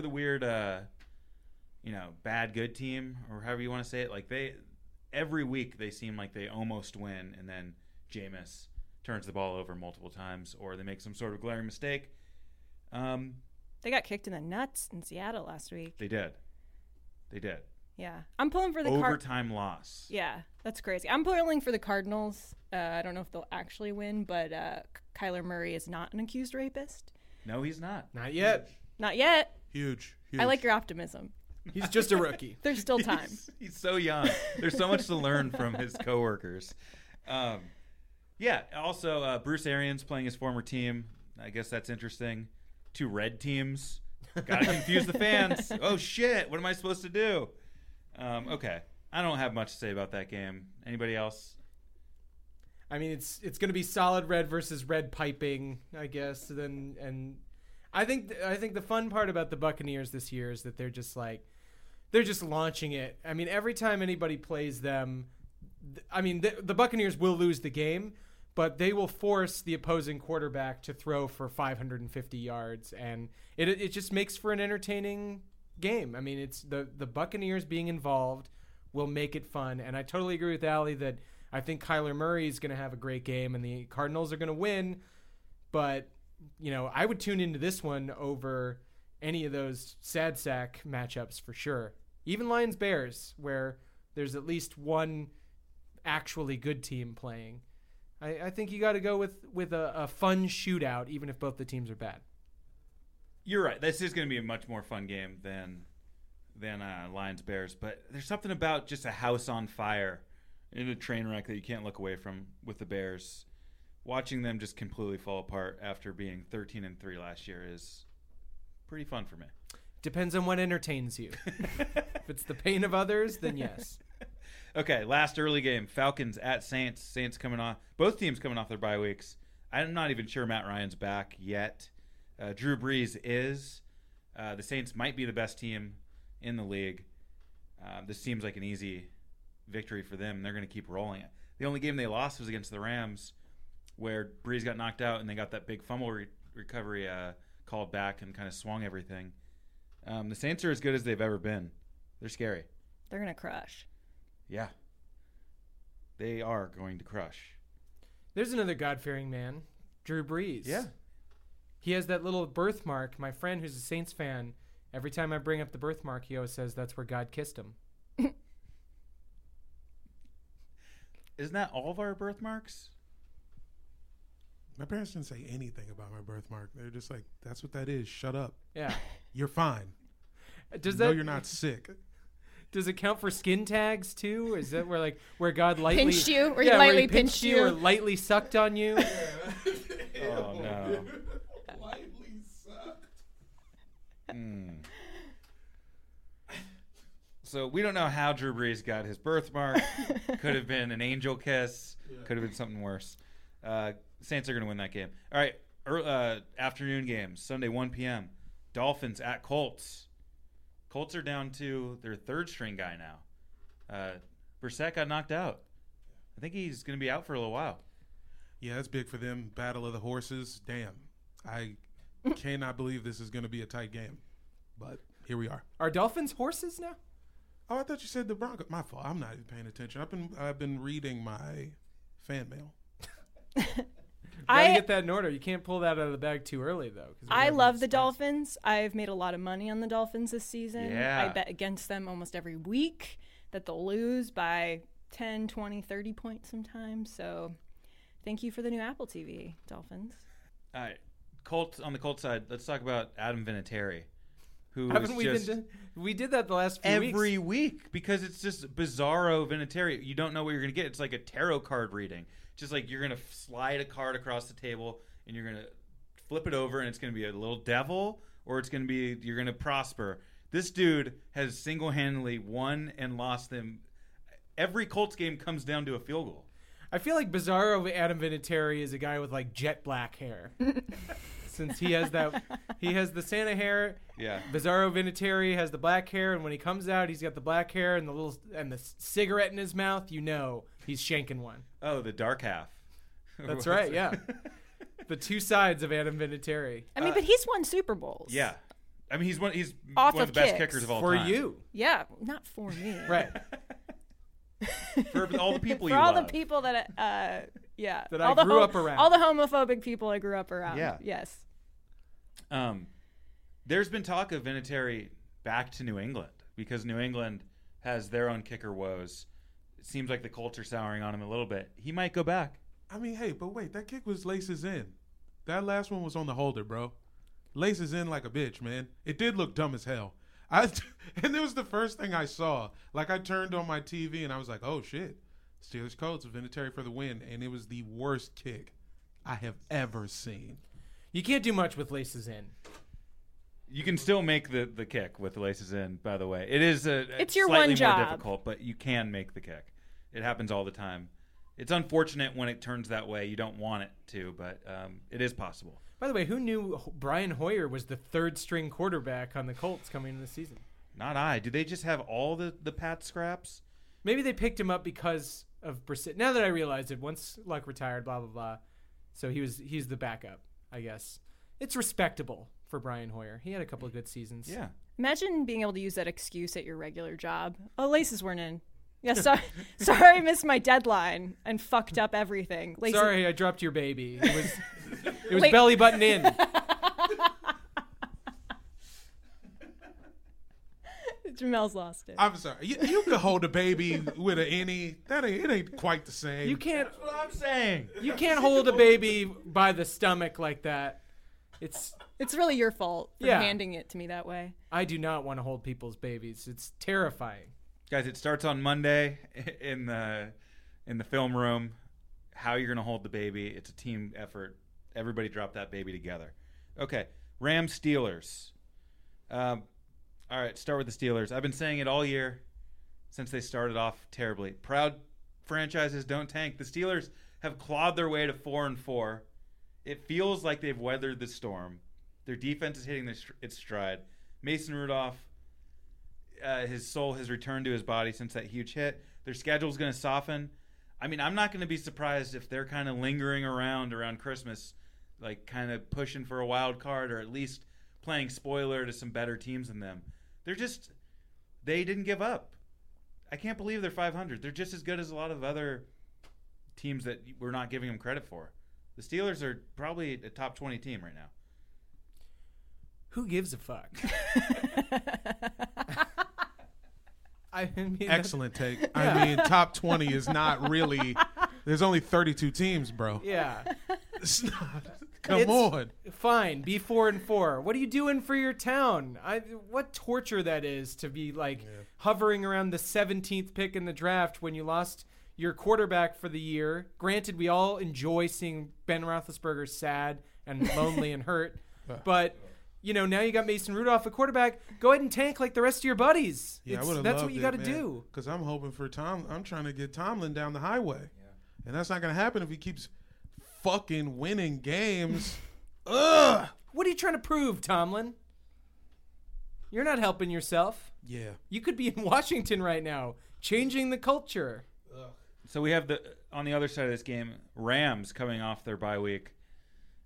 the weird, bad good team, or however you want to say it. Like every week they seem like they almost win, and then Jameis turns the ball over multiple times, or they make some sort of glaring mistake. They got kicked in the nuts in Seattle last week. They did. Yeah, I'm pulling for the overtime loss. Yeah, that's crazy. I'm pulling for the Cardinals. I don't know if they'll actually win, but Kyler Murray is not an accused rapist. No, he's not. Not yet. Huge. Not yet. Huge. I like your optimism. He's just a rookie. There's still time. He's so young. There's so much to learn from his coworkers. Also, Bruce Arians playing his former team. I guess that's interesting. Two red teams. Gotta confuse the fans. Oh, shit. What am I supposed to do? Okay. I don't have much to say about that game. Anybody else? I mean, it's going to be solid red versus red piping, I guess. Then, and I think the fun part about the Buccaneers this year is that they're just launching it. I mean, every time anybody plays them, the Buccaneers will lose the game, but they will force the opposing quarterback to throw for 550 yards, and it just makes for an entertaining game. I mean, it's the Buccaneers being involved will make it fun. And I totally agree with Allie that I think Kyler Murray is going to have a great game and the Cardinals are going to win. But, you know, I would tune into this one over any of those sad sack matchups for sure. Even Lions-Bears, where there's at least one actually good team playing. I think you got to go with a fun shootout, even if both the teams are bad. You're right. This is going to be a much more fun game than Lions-Bears. But there's something about just a house on fire in a train wreck that you can't look away from with the Bears. Watching them just completely fall apart after being 13-3 last year is pretty fun for me. Depends on what entertains you. If it's the pain of others, then yes. Okay, last early game, Falcons at Saints. Saints coming off. Both teams coming off their bye weeks. I'm not even sure Matt Ryan's back yet. Drew Brees is. The Saints might be the best team in the league. This seems like an easy victory for them. They're going to keep rolling it. The only game they lost was against the Rams, where Brees got knocked out and they got that big fumble recovery called back and kind of swung everything. The Saints are as good as they've ever been. They're scary. They're going to crush. Yeah. They are going to crush. There's another God-fearing man, Drew Brees. Yeah. He has that little birthmark. My friend who's a Saints fan, every time I bring up the birthmark, he always says that's where God kissed him. Isn't that all of our birthmarks? My parents didn't say anything about my birthmark. They're just like, that's what that is. Shut up. Yeah. You're fine. No, you're not sick. Does it count for skin tags too? Is that where God lightly pinched you, or he lightly pinched you, or lightly sucked on you? Oh no! Lightly sucked. So we don't know how Drew Brees got his birthmark. Could have been an angel kiss. Yeah. Could have been something worse. Saints are going to win that game. All right, afternoon games. Sunday, 1 p.m. Dolphins at Colts. Colts are down to their third-string guy now. Brissett got knocked out. I think he's going to be out for a little while. Yeah, that's big for them. Battle of the horses. Damn. I cannot believe this is going to be a tight game. But here we are. Are Dolphins horses now? Oh, I thought you said the Broncos. My fault. I'm not even paying attention. I've been reading my fan mail. Gotta get that in order. You can't pull that out of the bag too early, though. I love the Dolphins. I've made a lot of money on the Dolphins this season. Yeah. I bet against them almost every week that they'll lose by 10, 20, 30 points sometimes. So thank you for the new Apple TV, Dolphins. All right. Colts, on the Colts side, let's talk about Adam Vinatieri. We did that the last few weeks. Every week, because it's just bizarro Vinatieri. You don't know what you're going to get. It's like a tarot card reading. Just like you're going to slide a card across the table and you're going to flip it over and it's going to be a little devil or it's going to be you're going to prosper. This dude has single-handedly won and lost them. Every Colts game comes down to a field goal. I feel like bizarro Adam Vinatieri is a guy with like jet black hair. Since he has the Santa hair. Yeah. Bizarro Vinatieri has the black hair, and when he comes out, he's got the black hair and the cigarette in his mouth. You know he's shanking one. Oh, the dark half. That's right. Yeah. The two sides of Adam Vinatieri. I mean, but he's won Super Bowls. Yeah. I mean, he's one of the best kickers of all time. For you. Yeah, not for me. Right. For all the people you love. For all the people that that I grew up around. All the homophobic people I grew up around. Yeah. Yes. There's been talk of Vinatieri back to New England because New England has their own kicker woes. It seems like the Colts are souring on him a little bit. He might go back. I mean, hey, but wait, that kick was laces in. That last one was on the holder, bro. Laces in like a bitch, man. It did look dumb as hell. And it was the first thing I saw. Like, I turned on my TV and I was like, oh, shit. Steelers Colts, Vinatieri for the win. And it was the worst kick I have ever seen. You can't do much with laces in. You can still make the kick with the laces in, by the way. It is it's your slightly one job. More difficult, but you can make the kick. It happens all the time. It's unfortunate when it turns that way. You don't want it to, but it is possible. By the way, who knew Brian Hoyer was the third-string quarterback on the Colts coming into the season? Not I. Do they just have all the Pat scraps? Maybe they picked him up because of Brissett. Now that I realize it, once Luck retired, blah, blah, blah. So he's the backup, I guess. It's respectable for Brian Hoyer. He had a couple of good seasons. Yeah. Imagine being able to use that excuse at your regular job. Oh, laces weren't in. Yeah, sorry I missed my deadline and fucked up everything. Like, sorry I dropped your baby. It was belly button in. Jamel's lost it. I'm sorry. You can hold a baby with an innie. It ain't quite the same. You can't. That's what I'm saying. You can't hold a baby by the stomach like that. It's really your fault for handing it to me that way. I do not want to hold people's babies. It's terrifying. Guys, it starts on Monday in the film room. How you're going to hold the baby. It's a team effort. Everybody drop that baby together. Okay. Rams, Steelers. All right, start with the Steelers. I've been saying it all year since they started off terribly. Proud franchises don't tank. The Steelers have clawed their way to 4-4. It feels like they've weathered the storm. Their defense is hitting its stride. Mason Rudolph, his soul has returned to his body since that huge hit. Their schedule's going to soften. I mean, I'm not going to be surprised if they're kind of lingering around Christmas, like kind of pushing for a wild card or at least playing spoiler to some better teams than them. They didn't give up. I can't believe they're 500. They're just as good as a lot of other teams that we're not giving them credit for. The Steelers are probably a top 20 team right now. Who gives a fuck? I mean, excellent take. Yeah. I mean, top 20 is not really. There's only 32 teams, bro. Yeah. It's not. Come on. Fine. Be 4-4. What are you doing for your town? What torture that is to be like hovering around the 17th pick in the draft when you lost your quarterback for the year. Granted, we all enjoy seeing Ben Roethlisberger sad and lonely and hurt, but now you got Mason Rudolph, a quarterback. Go ahead and tank like the rest of your buddies. Yeah, that's what you got to do. Because I'm hoping for Tom. I'm trying to get Tomlin down the highway, and that's not going to happen if he keeps fucking winning games. Ugh. What are you trying to prove, Tomlin? You're not helping yourself. Yeah. You could be in Washington right now, changing the culture. Ugh. So we have on the other side of this game, Rams coming off their bye week.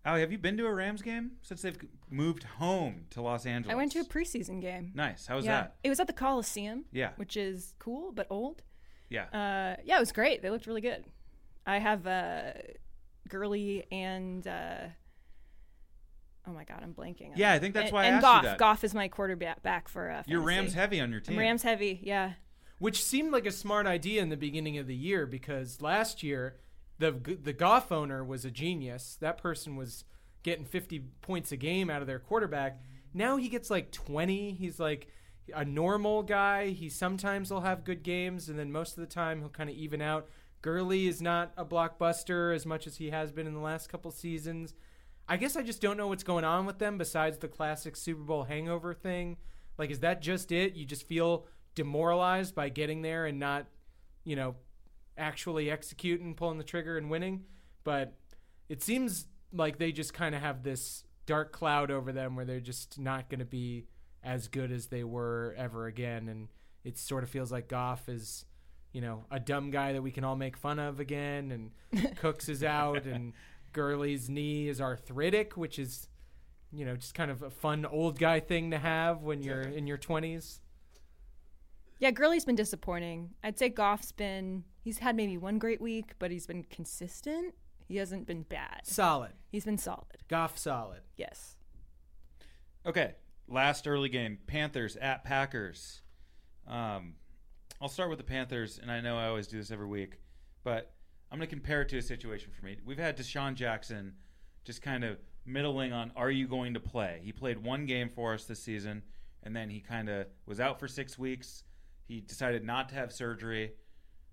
Allie, have you been to a Rams game since they've moved home to Los Angeles? I went to a preseason game. Nice. How was that? It was at the Coliseum. Yeah. Which is cool but old. Yeah. It was great. They looked really good. I have Gurley and oh my God, I'm blanking. Yeah, I think that's why I asked you that. And Goff is my quarterback back for fantasy. You're Rams heavy on your team. I'm Rams heavy, yeah. Which seemed like a smart idea in the beginning of the year because last year the Goff owner was a genius. That person was getting 50 points a game out of their quarterback. Now he gets like 20. He's like a normal guy. He sometimes will have good games, and then most of the time he'll kind of even out. Gurley is not a blockbuster as much as he has been in the last couple seasons. I guess I just don't know what's going on with them besides the classic Super Bowl hangover thing. Like, is that just it? You just feel demoralized by getting there and not, actually executing, pulling the trigger and winning. But it seems like they just kind of have this dark cloud over them where they're just not going to be as good as they were ever again. And it sort of feels like Goff is a dumb guy that we can all make fun of again, and Cooks is out, and Gurley's knee is arthritic, which is, just kind of a fun old guy thing to have when you're in your 20s. Yeah, Gurley's been disappointing. I'd say Goff's he's had maybe one great week, but he's been consistent. He hasn't been bad. Solid. He's been solid. Goff solid. Yes. Okay, last early game, Panthers at Packers. I'll start with the Panthers, and I know I always do this every week, but I'm going to compare it to a situation for me. We've had Deshaun Jackson just kind of middling on, are you going to play? He played one game for us this season, and then he kind of was out for 6 weeks. He decided not to have surgery,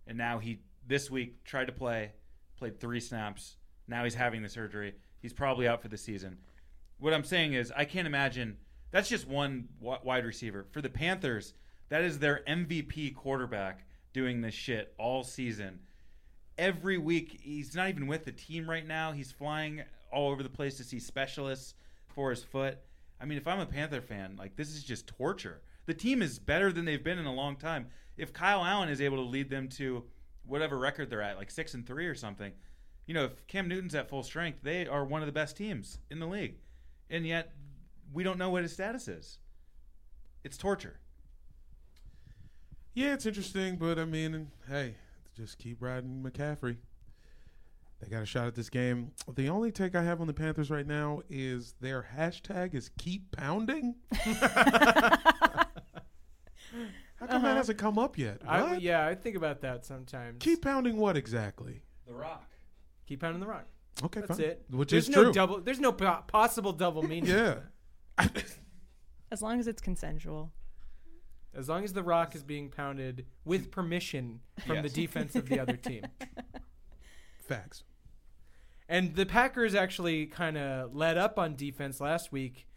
and now this week, tried to play, played 3 snaps. Now he's having the surgery. He's probably out for the season. What I'm saying is I can't imagine – that's just one wide receiver. For the Panthers – that is their MVP quarterback doing this shit all season. Every week, he's not even with the team right now. He's flying all over the place to see specialists for his foot. I mean, if I'm a Panther fan, like, this is just torture. The team is better than they've been in a long time. If Kyle Allen is able to lead them to whatever record they're at, like 6-3 or something, if Cam Newton's at full strength, they are one of the best teams in the league. And yet, we don't know what his status is. It's torture. Yeah, it's interesting, but I mean, hey, just keep riding McCaffrey. They got a shot at this game. The only take I have on the Panthers right now is their hashtag is keep pounding. How come that hasn't come up yet? I think about that sometimes. Keep pounding what exactly? The rock. Keep pounding the rock. Okay, that's fine. It. Which is true. There's no possible double meaning. Yeah. As long as it's consensual. As long as the rock is being pounded with permission from the defense of the other team. Facts. And the Packers actually kind of let up on defense last week,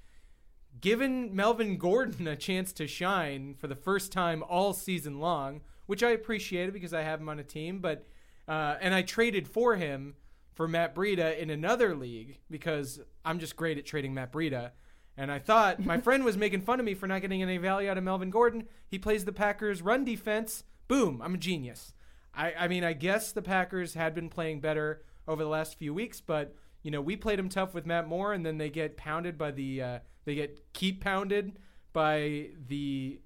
giving Melvin Gordon a chance to shine for the first time all season long, which I appreciated because I have him on a team. But and I traded for him for Matt Breida in another league because I'm just great at trading Matt Breida. And I thought my friend was making fun of me for not getting any value out of Melvin Gordon. He plays the Packers' run defense. Boom, I'm a genius. I mean, I guess the Packers had been playing better over the last few weeks, but, you know, we played them tough with Matt Moore, and then they get pounded by the keep pounded by the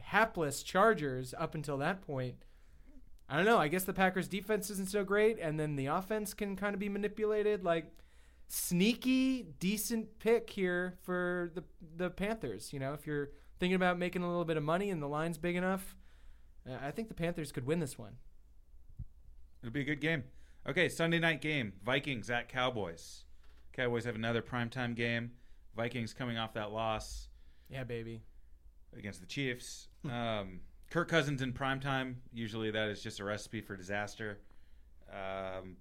hapless Chargers up until that point. I don't know. I guess the Packers' defense isn't so great, and then the offense can kind of be manipulated. Like, sneaky, decent pick here for the Panthers. You know, if you're thinking about making a little bit of money and the line's big enough, I think the Panthers could win this one. It'll be a good game. Okay, Sunday night game, Vikings at Cowboys. Cowboys have another primetime game. Vikings coming off that loss. Yeah, baby. Against the Chiefs. Kirk Cousins in primetime, usually that is just a recipe for disaster. I'm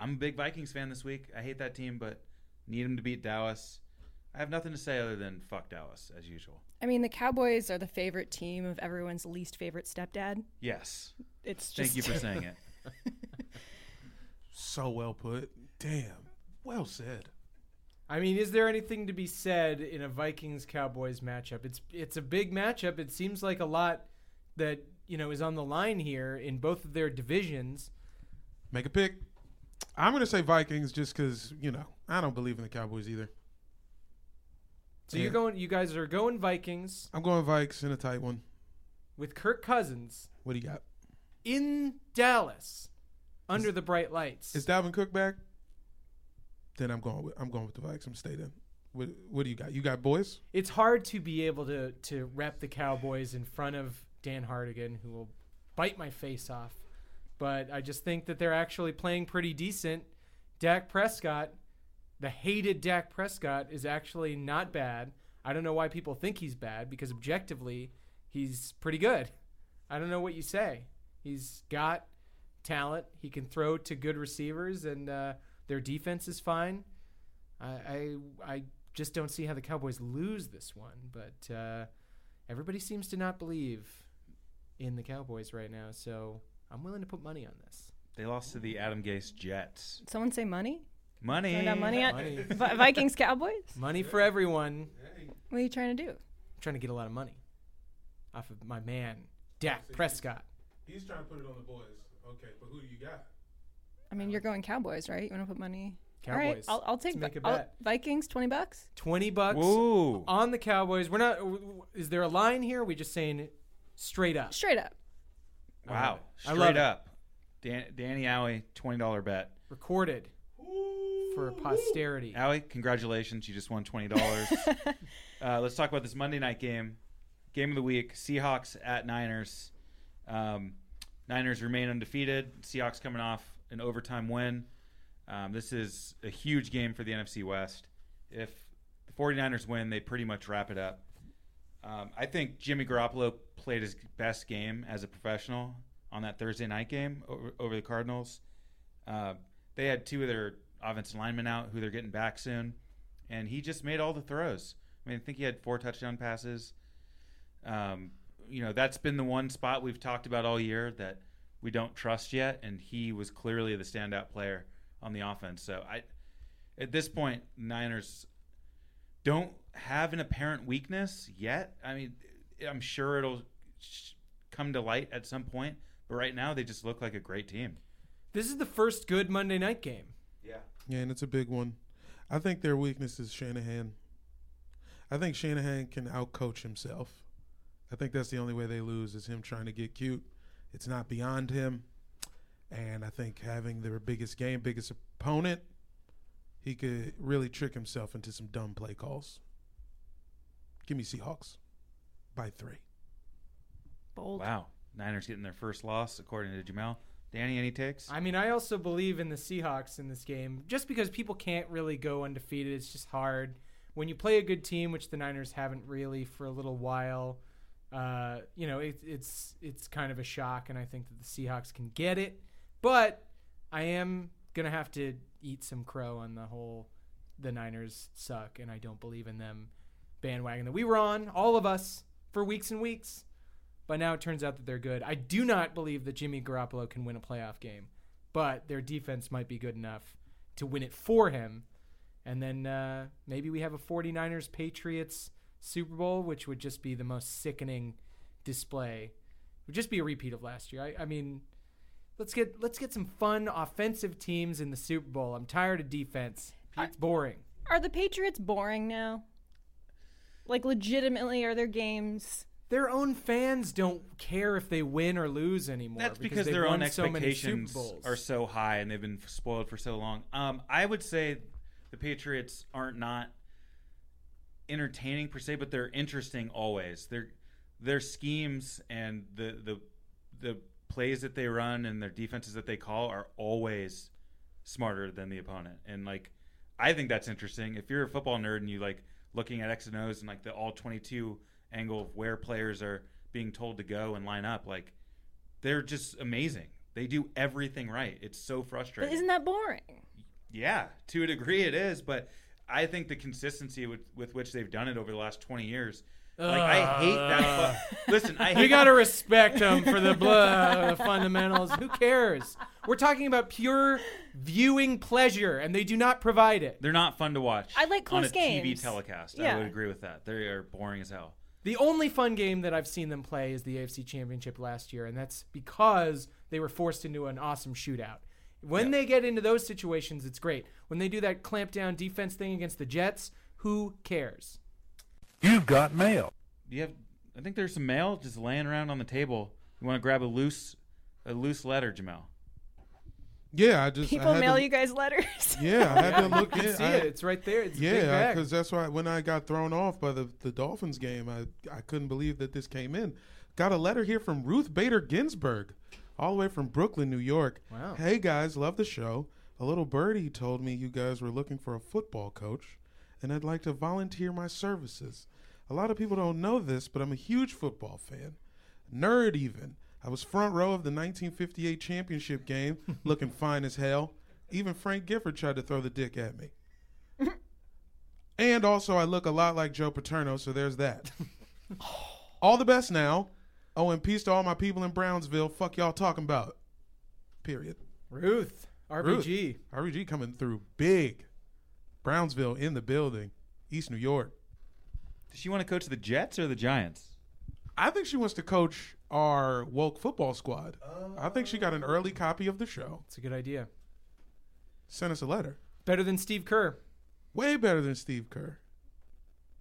a big Vikings fan this week. I hate that team, but need them to beat Dallas. I have nothing to say other than fuck Dallas, as usual. I mean, the Cowboys are the favorite team of everyone's least favorite stepdad. Yes. It's just... Thank you for saying it. So well put. Damn. Well said. I mean, is there anything to be said in a Vikings-Cowboys matchup? It's a big matchup. It seems like a lot that, you know, is on the line here in both of their divisions. Make a pick. I'm going to say Vikings just because, you know, I don't believe in the Cowboys either. So yeah. You guys are going Vikings. I'm going Vikes in a tight one. With Kirk Cousins. What do you got? In Dallas, under the bright lights. Is Dalvin Cook back? Then I'm going with the Vikes. I'm staying in. What do you got? You got boys? It's hard to be able to rep the Cowboys in front of Dan Hartigan, who will bite my face off. But I just think that they're actually playing pretty decent. Dak Prescott, the hated Dak Prescott, is actually not bad. I don't know why people think he's bad because objectively he's pretty good. I don't know what you say. He's got talent. He can throw to good receivers, and their defense is fine. I just don't see how the Cowboys lose this one, but everybody seems to not believe in the Cowboys right now, so I'm willing to put money on this. They lost to the Adam Gase Jets. Did someone say money? Money. Money. Vikings, Cowboys? Money for everyone. Hey. What are you trying to do? I'm trying to get a lot of money off of my man, Dak Prescott. He's trying to put it on the boys. Okay, but who do you got? I mean, you're going Cowboys, right? You want to put money? Cowboys. All right, I'll take Vikings, $20. $20. Whoa. On the Cowboys. We're not. Is there a line here? We're just saying straight up. Straight up. Wow. Straight up. Danny Alley, $20 bet. Recorded for posterity. Alley, congratulations. You just won $20. Let's talk about this Monday night game. Game of the week, Seahawks at Niners. Niners remain undefeated. Seahawks coming off an overtime win. This is a huge game for the NFC West. If the 49ers win, they pretty much wrap it up. I think Jimmy Garoppolo played his best game as a professional on that Thursday night game over the Cardinals. They had two of their offensive linemen out who they're getting back soon, and he just made all the throws. I mean, I think he had 4 touchdown passes. You know, that's been the one spot we've talked about all year that we don't trust yet, and he was clearly the standout player on the offense. So at this point, Niners don't have an apparent weakness yet. I mean, I'm sure it'll come to light at some point, but right now they just look like a great team. This is the first good Monday night game. Yeah, and it's a big one. I think their weakness is Shanahan. I think Shanahan can outcoach himself. I think that's the only way they lose is him trying to get cute. It's not beyond him. And I think having their biggest game, biggest opponent, he could really trick himself into some dumb play calls. Give me Seahawks by 3. Bold. Wow. Niners getting their first loss, according to Jamel. Danny, any takes? I mean, I also believe in the Seahawks in this game. Just because people can't really go undefeated, it's just hard. When you play a good team, which the Niners haven't really for a little while, you know, it's kind of a shock, and I think that the Seahawks can get it. But I am going to have to eat some crow on the whole the Niners suck and I don't believe in them bandwagon that we were on, all of us, for weeks and weeks. But now it turns out that they're good. I do not believe that Jimmy Garoppolo can win a playoff game, but their defense might be good enough to win it for him. And then maybe we have a 49ers-Patriots Super Bowl, which would just be the most sickening display. It would just be a repeat of last year. I mean – Let's get some fun offensive teams in the Super Bowl. I'm tired of defense. It's boring. Are the Patriots boring now? Like, legitimately, are their games? Their own fans don't care if they win or lose anymore. That's because their own expectations are so high and they've been spoiled for so long. I would say the Patriots aren't not entertaining per se, but they're interesting always. Their schemes and the plays that they run and their defenses that they call are always smarter than the opponent. And like, I think that's interesting. If you're a football nerd and you like looking at X and O's and like the all 22 angle of where players are being told to go and line up, like they're just amazing. They do everything right. It's so frustrating. But isn't that boring? Yeah, to a degree it is. But I think the consistency with which they've done it over the last 20 years, like, I hate that. Listen, I hate we got to respect them for the fundamentals. Who cares? We're talking about pure viewing pleasure, and they do not provide it. They're not fun to watch. I like close games. On a TV telecast. Yeah. I would agree with that. They are boring as hell. The only fun game that I've seen them play is the AFC Championship last year, and that's because they were forced into an awesome shootout. When they get into those situations, it's great. When they do that clamp down defense thing against the Jets, who cares? You've got mail. I think there's some mail just laying around on the table. You want to grab a loose letter, Jamel? Yeah, I mail you guys letters. Yeah, I had to look. See it. It's right there. It's a big bag. Because that's why when I got thrown off by the Dolphins game, I couldn't believe that this came in. Got a letter here from Ruth Bader Ginsburg, all the way from Brooklyn, New York. Wow. Hey guys, love the show. A little birdie told me you guys were looking for a football coach, and I'd like to volunteer my services. A lot of people don't know this, but I'm a huge football fan. Nerd even. I was front row of the 1958 championship game, looking fine as hell. Even Frank Gifford tried to throw the dick at me. And also, I look a lot like Joe Paterno, so there's that. All the best now. Oh, and peace to all my people in Brownsville. Fuck y'all talking about. Period. Ruth. RBG. RBG coming through big. Brownsville in the building. East New York. Does she want to coach the Jets or the Giants? I think she wants to coach our woke football squad. I think she got an early copy of the show. It's a good idea. Sent us a letter. Better than Steve Kerr. Way better than Steve Kerr.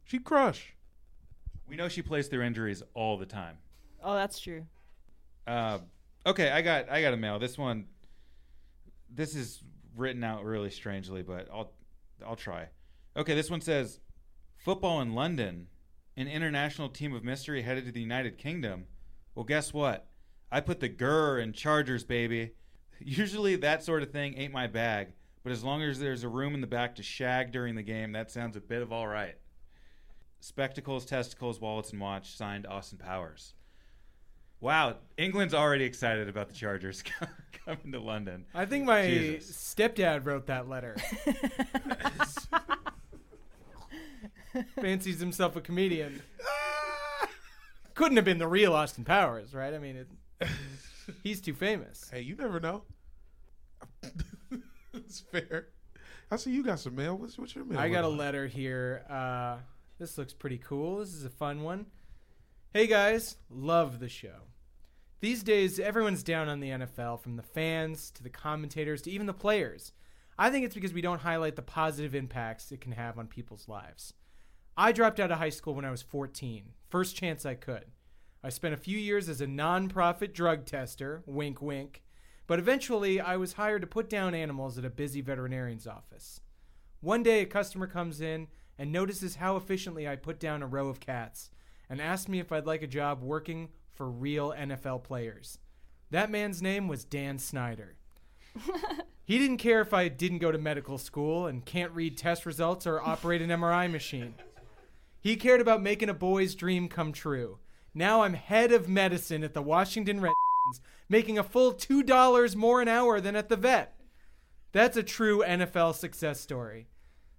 She'd crush. We know she plays through injuries all the time. Oh, that's true. Okay, I got a mail. This is written out really strangely, but I'll try. Okay, this one says, football in London, an international team of mystery headed to the United Kingdom. Well, guess what? I put the grr in Chargers, baby. Usually that sort of thing ain't my bag, but as long as there's a room in the back to shag during the game, that sounds a bit of all right. Spectacles, testicles, wallets, and watch, signed Austin Powers. Wow, England's already excited about the Chargers coming to London. I think my stepdad wrote that letter. Fancies himself a comedian. Couldn't have been the real Austin Powers, right? I mean, he's too famous. Hey, you never know. It's fair. I see you got some mail. What's your mail? I got a letter here. This looks pretty cool. This is a fun one. Hey, guys. Love the show. These days, everyone's down on the NFL, from the fans to the commentators to even the players. I think it's because we don't highlight the positive impacts it can have on people's lives. I dropped out of high school when I was 14, first chance I could. I spent a few years as a nonprofit drug tester, wink, wink, but eventually I was hired to put down animals at a busy veterinarian's office. One day a customer comes in and notices how efficiently I put down a row of cats and asked me if I'd like a job working for real NFL players. That man's name was Dan Snyder. He didn't care if I didn't go to medical school and can't read test results or operate an MRI machine. He cared about making a boy's dream come true. Now I'm head of medicine at the Washington Redskins, making a full $2 more an hour than at the vet. That's a true NFL success story.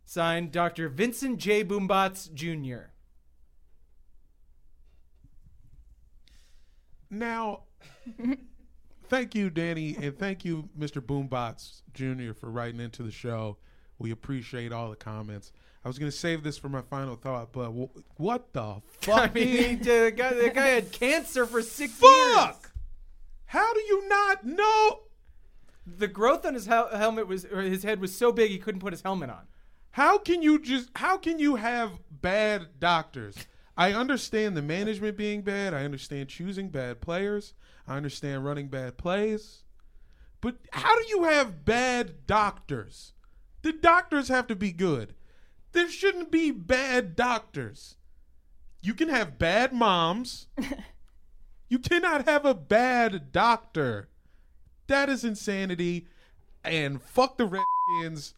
Signed, Dr. Vincent J. Boombatz, Jr. Now, thank you, Danny, and thank you, Mr. Boombatz, Jr., for writing into the show. We appreciate all the comments. I was going to save this for my final thought, but what the fuck? I mean, the guy had cancer for six years. Fuck! How do you not know? The growth on his helmet his head was so big he couldn't put his helmet on. How can you have bad doctors? I understand the management being bad. I understand choosing bad players. I understand running bad plays. But how do you have bad doctors? The doctors have to be good. There shouldn't be bad doctors. You can have bad moms. You cannot have a bad doctor. That is insanity. And fuck the Redskins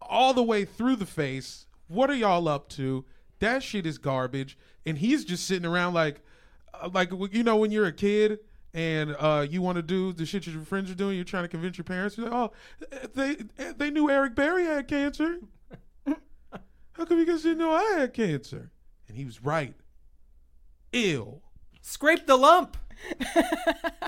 all the way through the face. What are y'all up to? That shit is garbage. And he's just sitting around like you know, when you're a kid and you want to do the shit your friends are doing, you're trying to convince your parents. You're like, oh, they knew Eric Berry had cancer. How come you guys didn't know I had cancer? And he was right. Ew. Scrape the lump.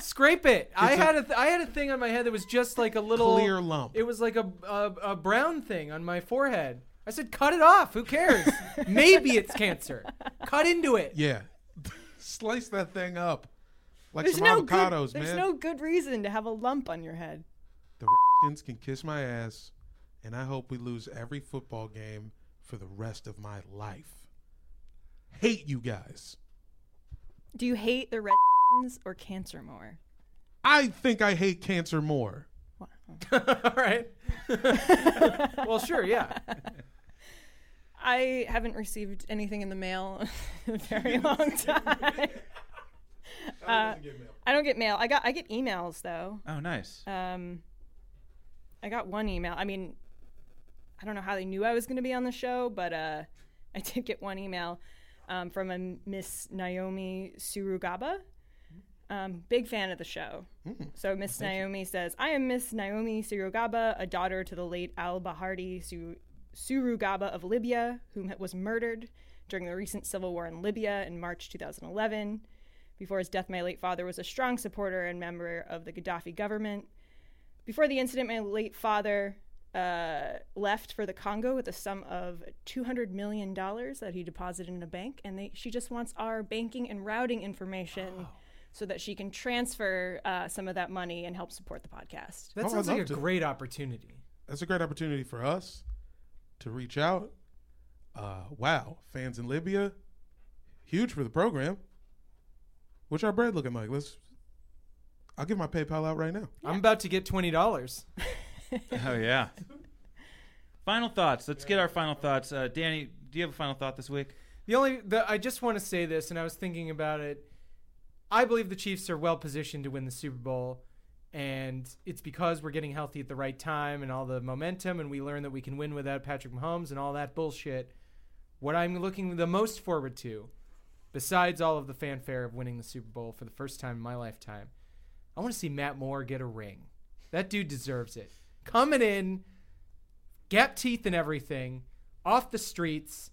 Scrape it. I had a thing on my head that was just like a little clear lump. It was like a brown thing on my forehead. I said, cut it off. Who cares? Maybe it's cancer. Cut into it. Yeah. Slice that thing up. Like there's some avocados, man. There's no good reason to have a lump on your head. The Redskins can kiss my ass, and I hope we lose every football game for the rest of my life. Hate you guys. Do you hate the Redskins or cancer more? I think I hate cancer more. Wow. All right. Well, sure, yeah. I haven't received anything in the mail in a very long time. I don't get mail. I get emails though. Oh, nice. I got one email. I mean, I don't know how they knew I was going to be on the show, but I did get one email from a Miss Naomi Surugaba. Big fan of the show. Mm. So Miss Naomi says, I am Miss Naomi Surugaba, a daughter to the late al-Bahari Surugaba of Libya, who was murdered during the recent civil war in Libya in March 2011. Before his death, my late father was a strong supporter and member of the Gaddafi government. Before the incident, my late father left for the Congo with a sum of $200 million that he deposited in a bank, and she just wants our banking and routing information so that she can transfer some of that money and help support the podcast. That sounds like a great opportunity. That's a great opportunity for us to reach out. Wow, fans in Libya, huge for the program. What's our bread looking like? I'll give my PayPal out right now. Yeah. I'm about to get $20. Oh, yeah. Final thoughts. Let's get our final thoughts. Danny, do you have a final thought this week? I just want to say this, and I was thinking about it. I believe the Chiefs are well positioned to win the Super Bowl, and it's because we're getting healthy at the right time and all the momentum, and we learned that we can win without Patrick Mahomes and all that bullshit. What I'm looking the most forward to, besides all of the fanfare of winning the Super Bowl for the first time in my lifetime, I want to see Matt Moore get a ring. That dude deserves it. Coming in, gap teeth and everything, off the streets,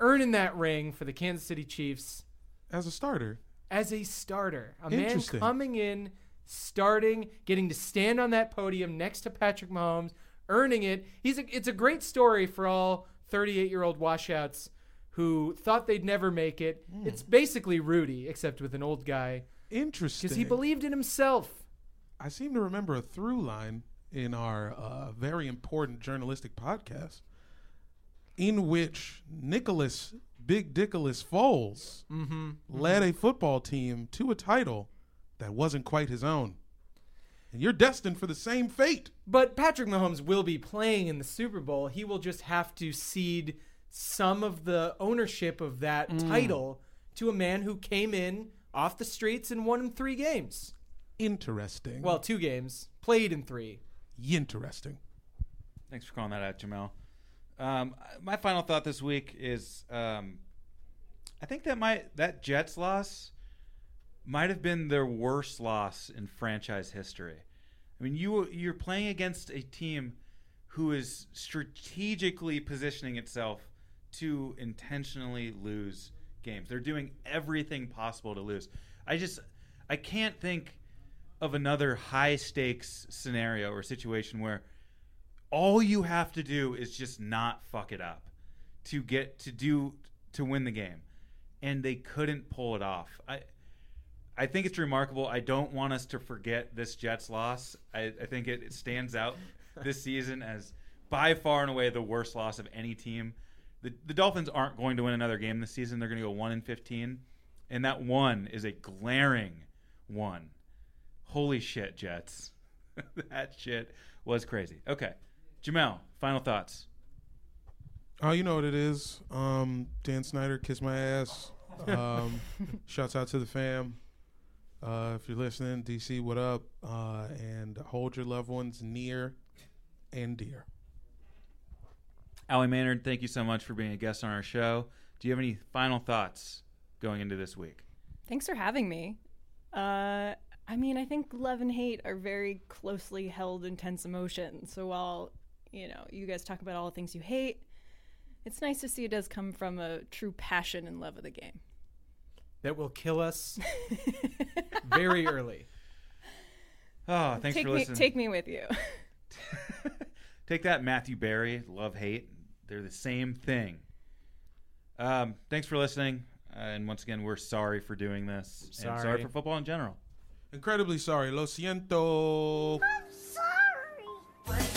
earning that ring for the Kansas City Chiefs. As a starter. A man coming in, starting, getting to stand on that podium next to Patrick Mahomes, earning it. It's a great story for all 38-year-old washouts who thought they'd never make it. Mm. It's basically Rudy, except with an old guy. Interesting. Because he believed in himself. I seem to remember a through line in our very important journalistic podcast. in which Nicholas Big Dickolas Foles led a football team to a title that wasn't quite his own. And you're destined for the same fate. But Patrick Mahomes will be playing in the Super Bowl. He will just have to cede some of the ownership of that title to a man who came in off the streets and won him 3 games. Interesting. Well, 2 games. Played in 3. Interesting. Thanks for calling that out, Jamel. My final thought this week is I think that that Jets loss might have been their worst loss in franchise history. I mean, you're playing against a team who is strategically positioning itself to intentionally lose games. They're doing everything possible to lose. I can't think of another high-stakes scenario or situation where all you have to do is just not fuck it up to win the game, and they couldn't pull it off. I think it's remarkable. I don't want us to forget this Jets loss. I think it stands out this season as by far and away the worst loss of any team. The Dolphins aren't going to win another game this season. They're going to go 1-15, and that one is a glaring one. Holy shit, Jets! That shit was crazy. Okay. Jamel, final thoughts. Oh, you know what it is. Dan Snyder, kiss my ass. Shouts out to the fam. If you're listening, DC, what up? And hold your loved ones near and dear. Allie Maynard, thank you so much for being a guest on our show. Do you have any final thoughts going into this week? Thanks for having me. I mean, I think love and hate are very closely held, intense emotions. So while, you guys talk about all the things you hate, it's nice to see it does come from a true passion and love of the game. That will kill us very early. Oh, thanks for listening. Take me with you. Take that, Matthew Berry. Love, hate. They're the same thing. Thanks for listening. And once again, we're sorry for doing this. Sorry. And sorry for football in general. Incredibly sorry. Lo siento. I'm sorry.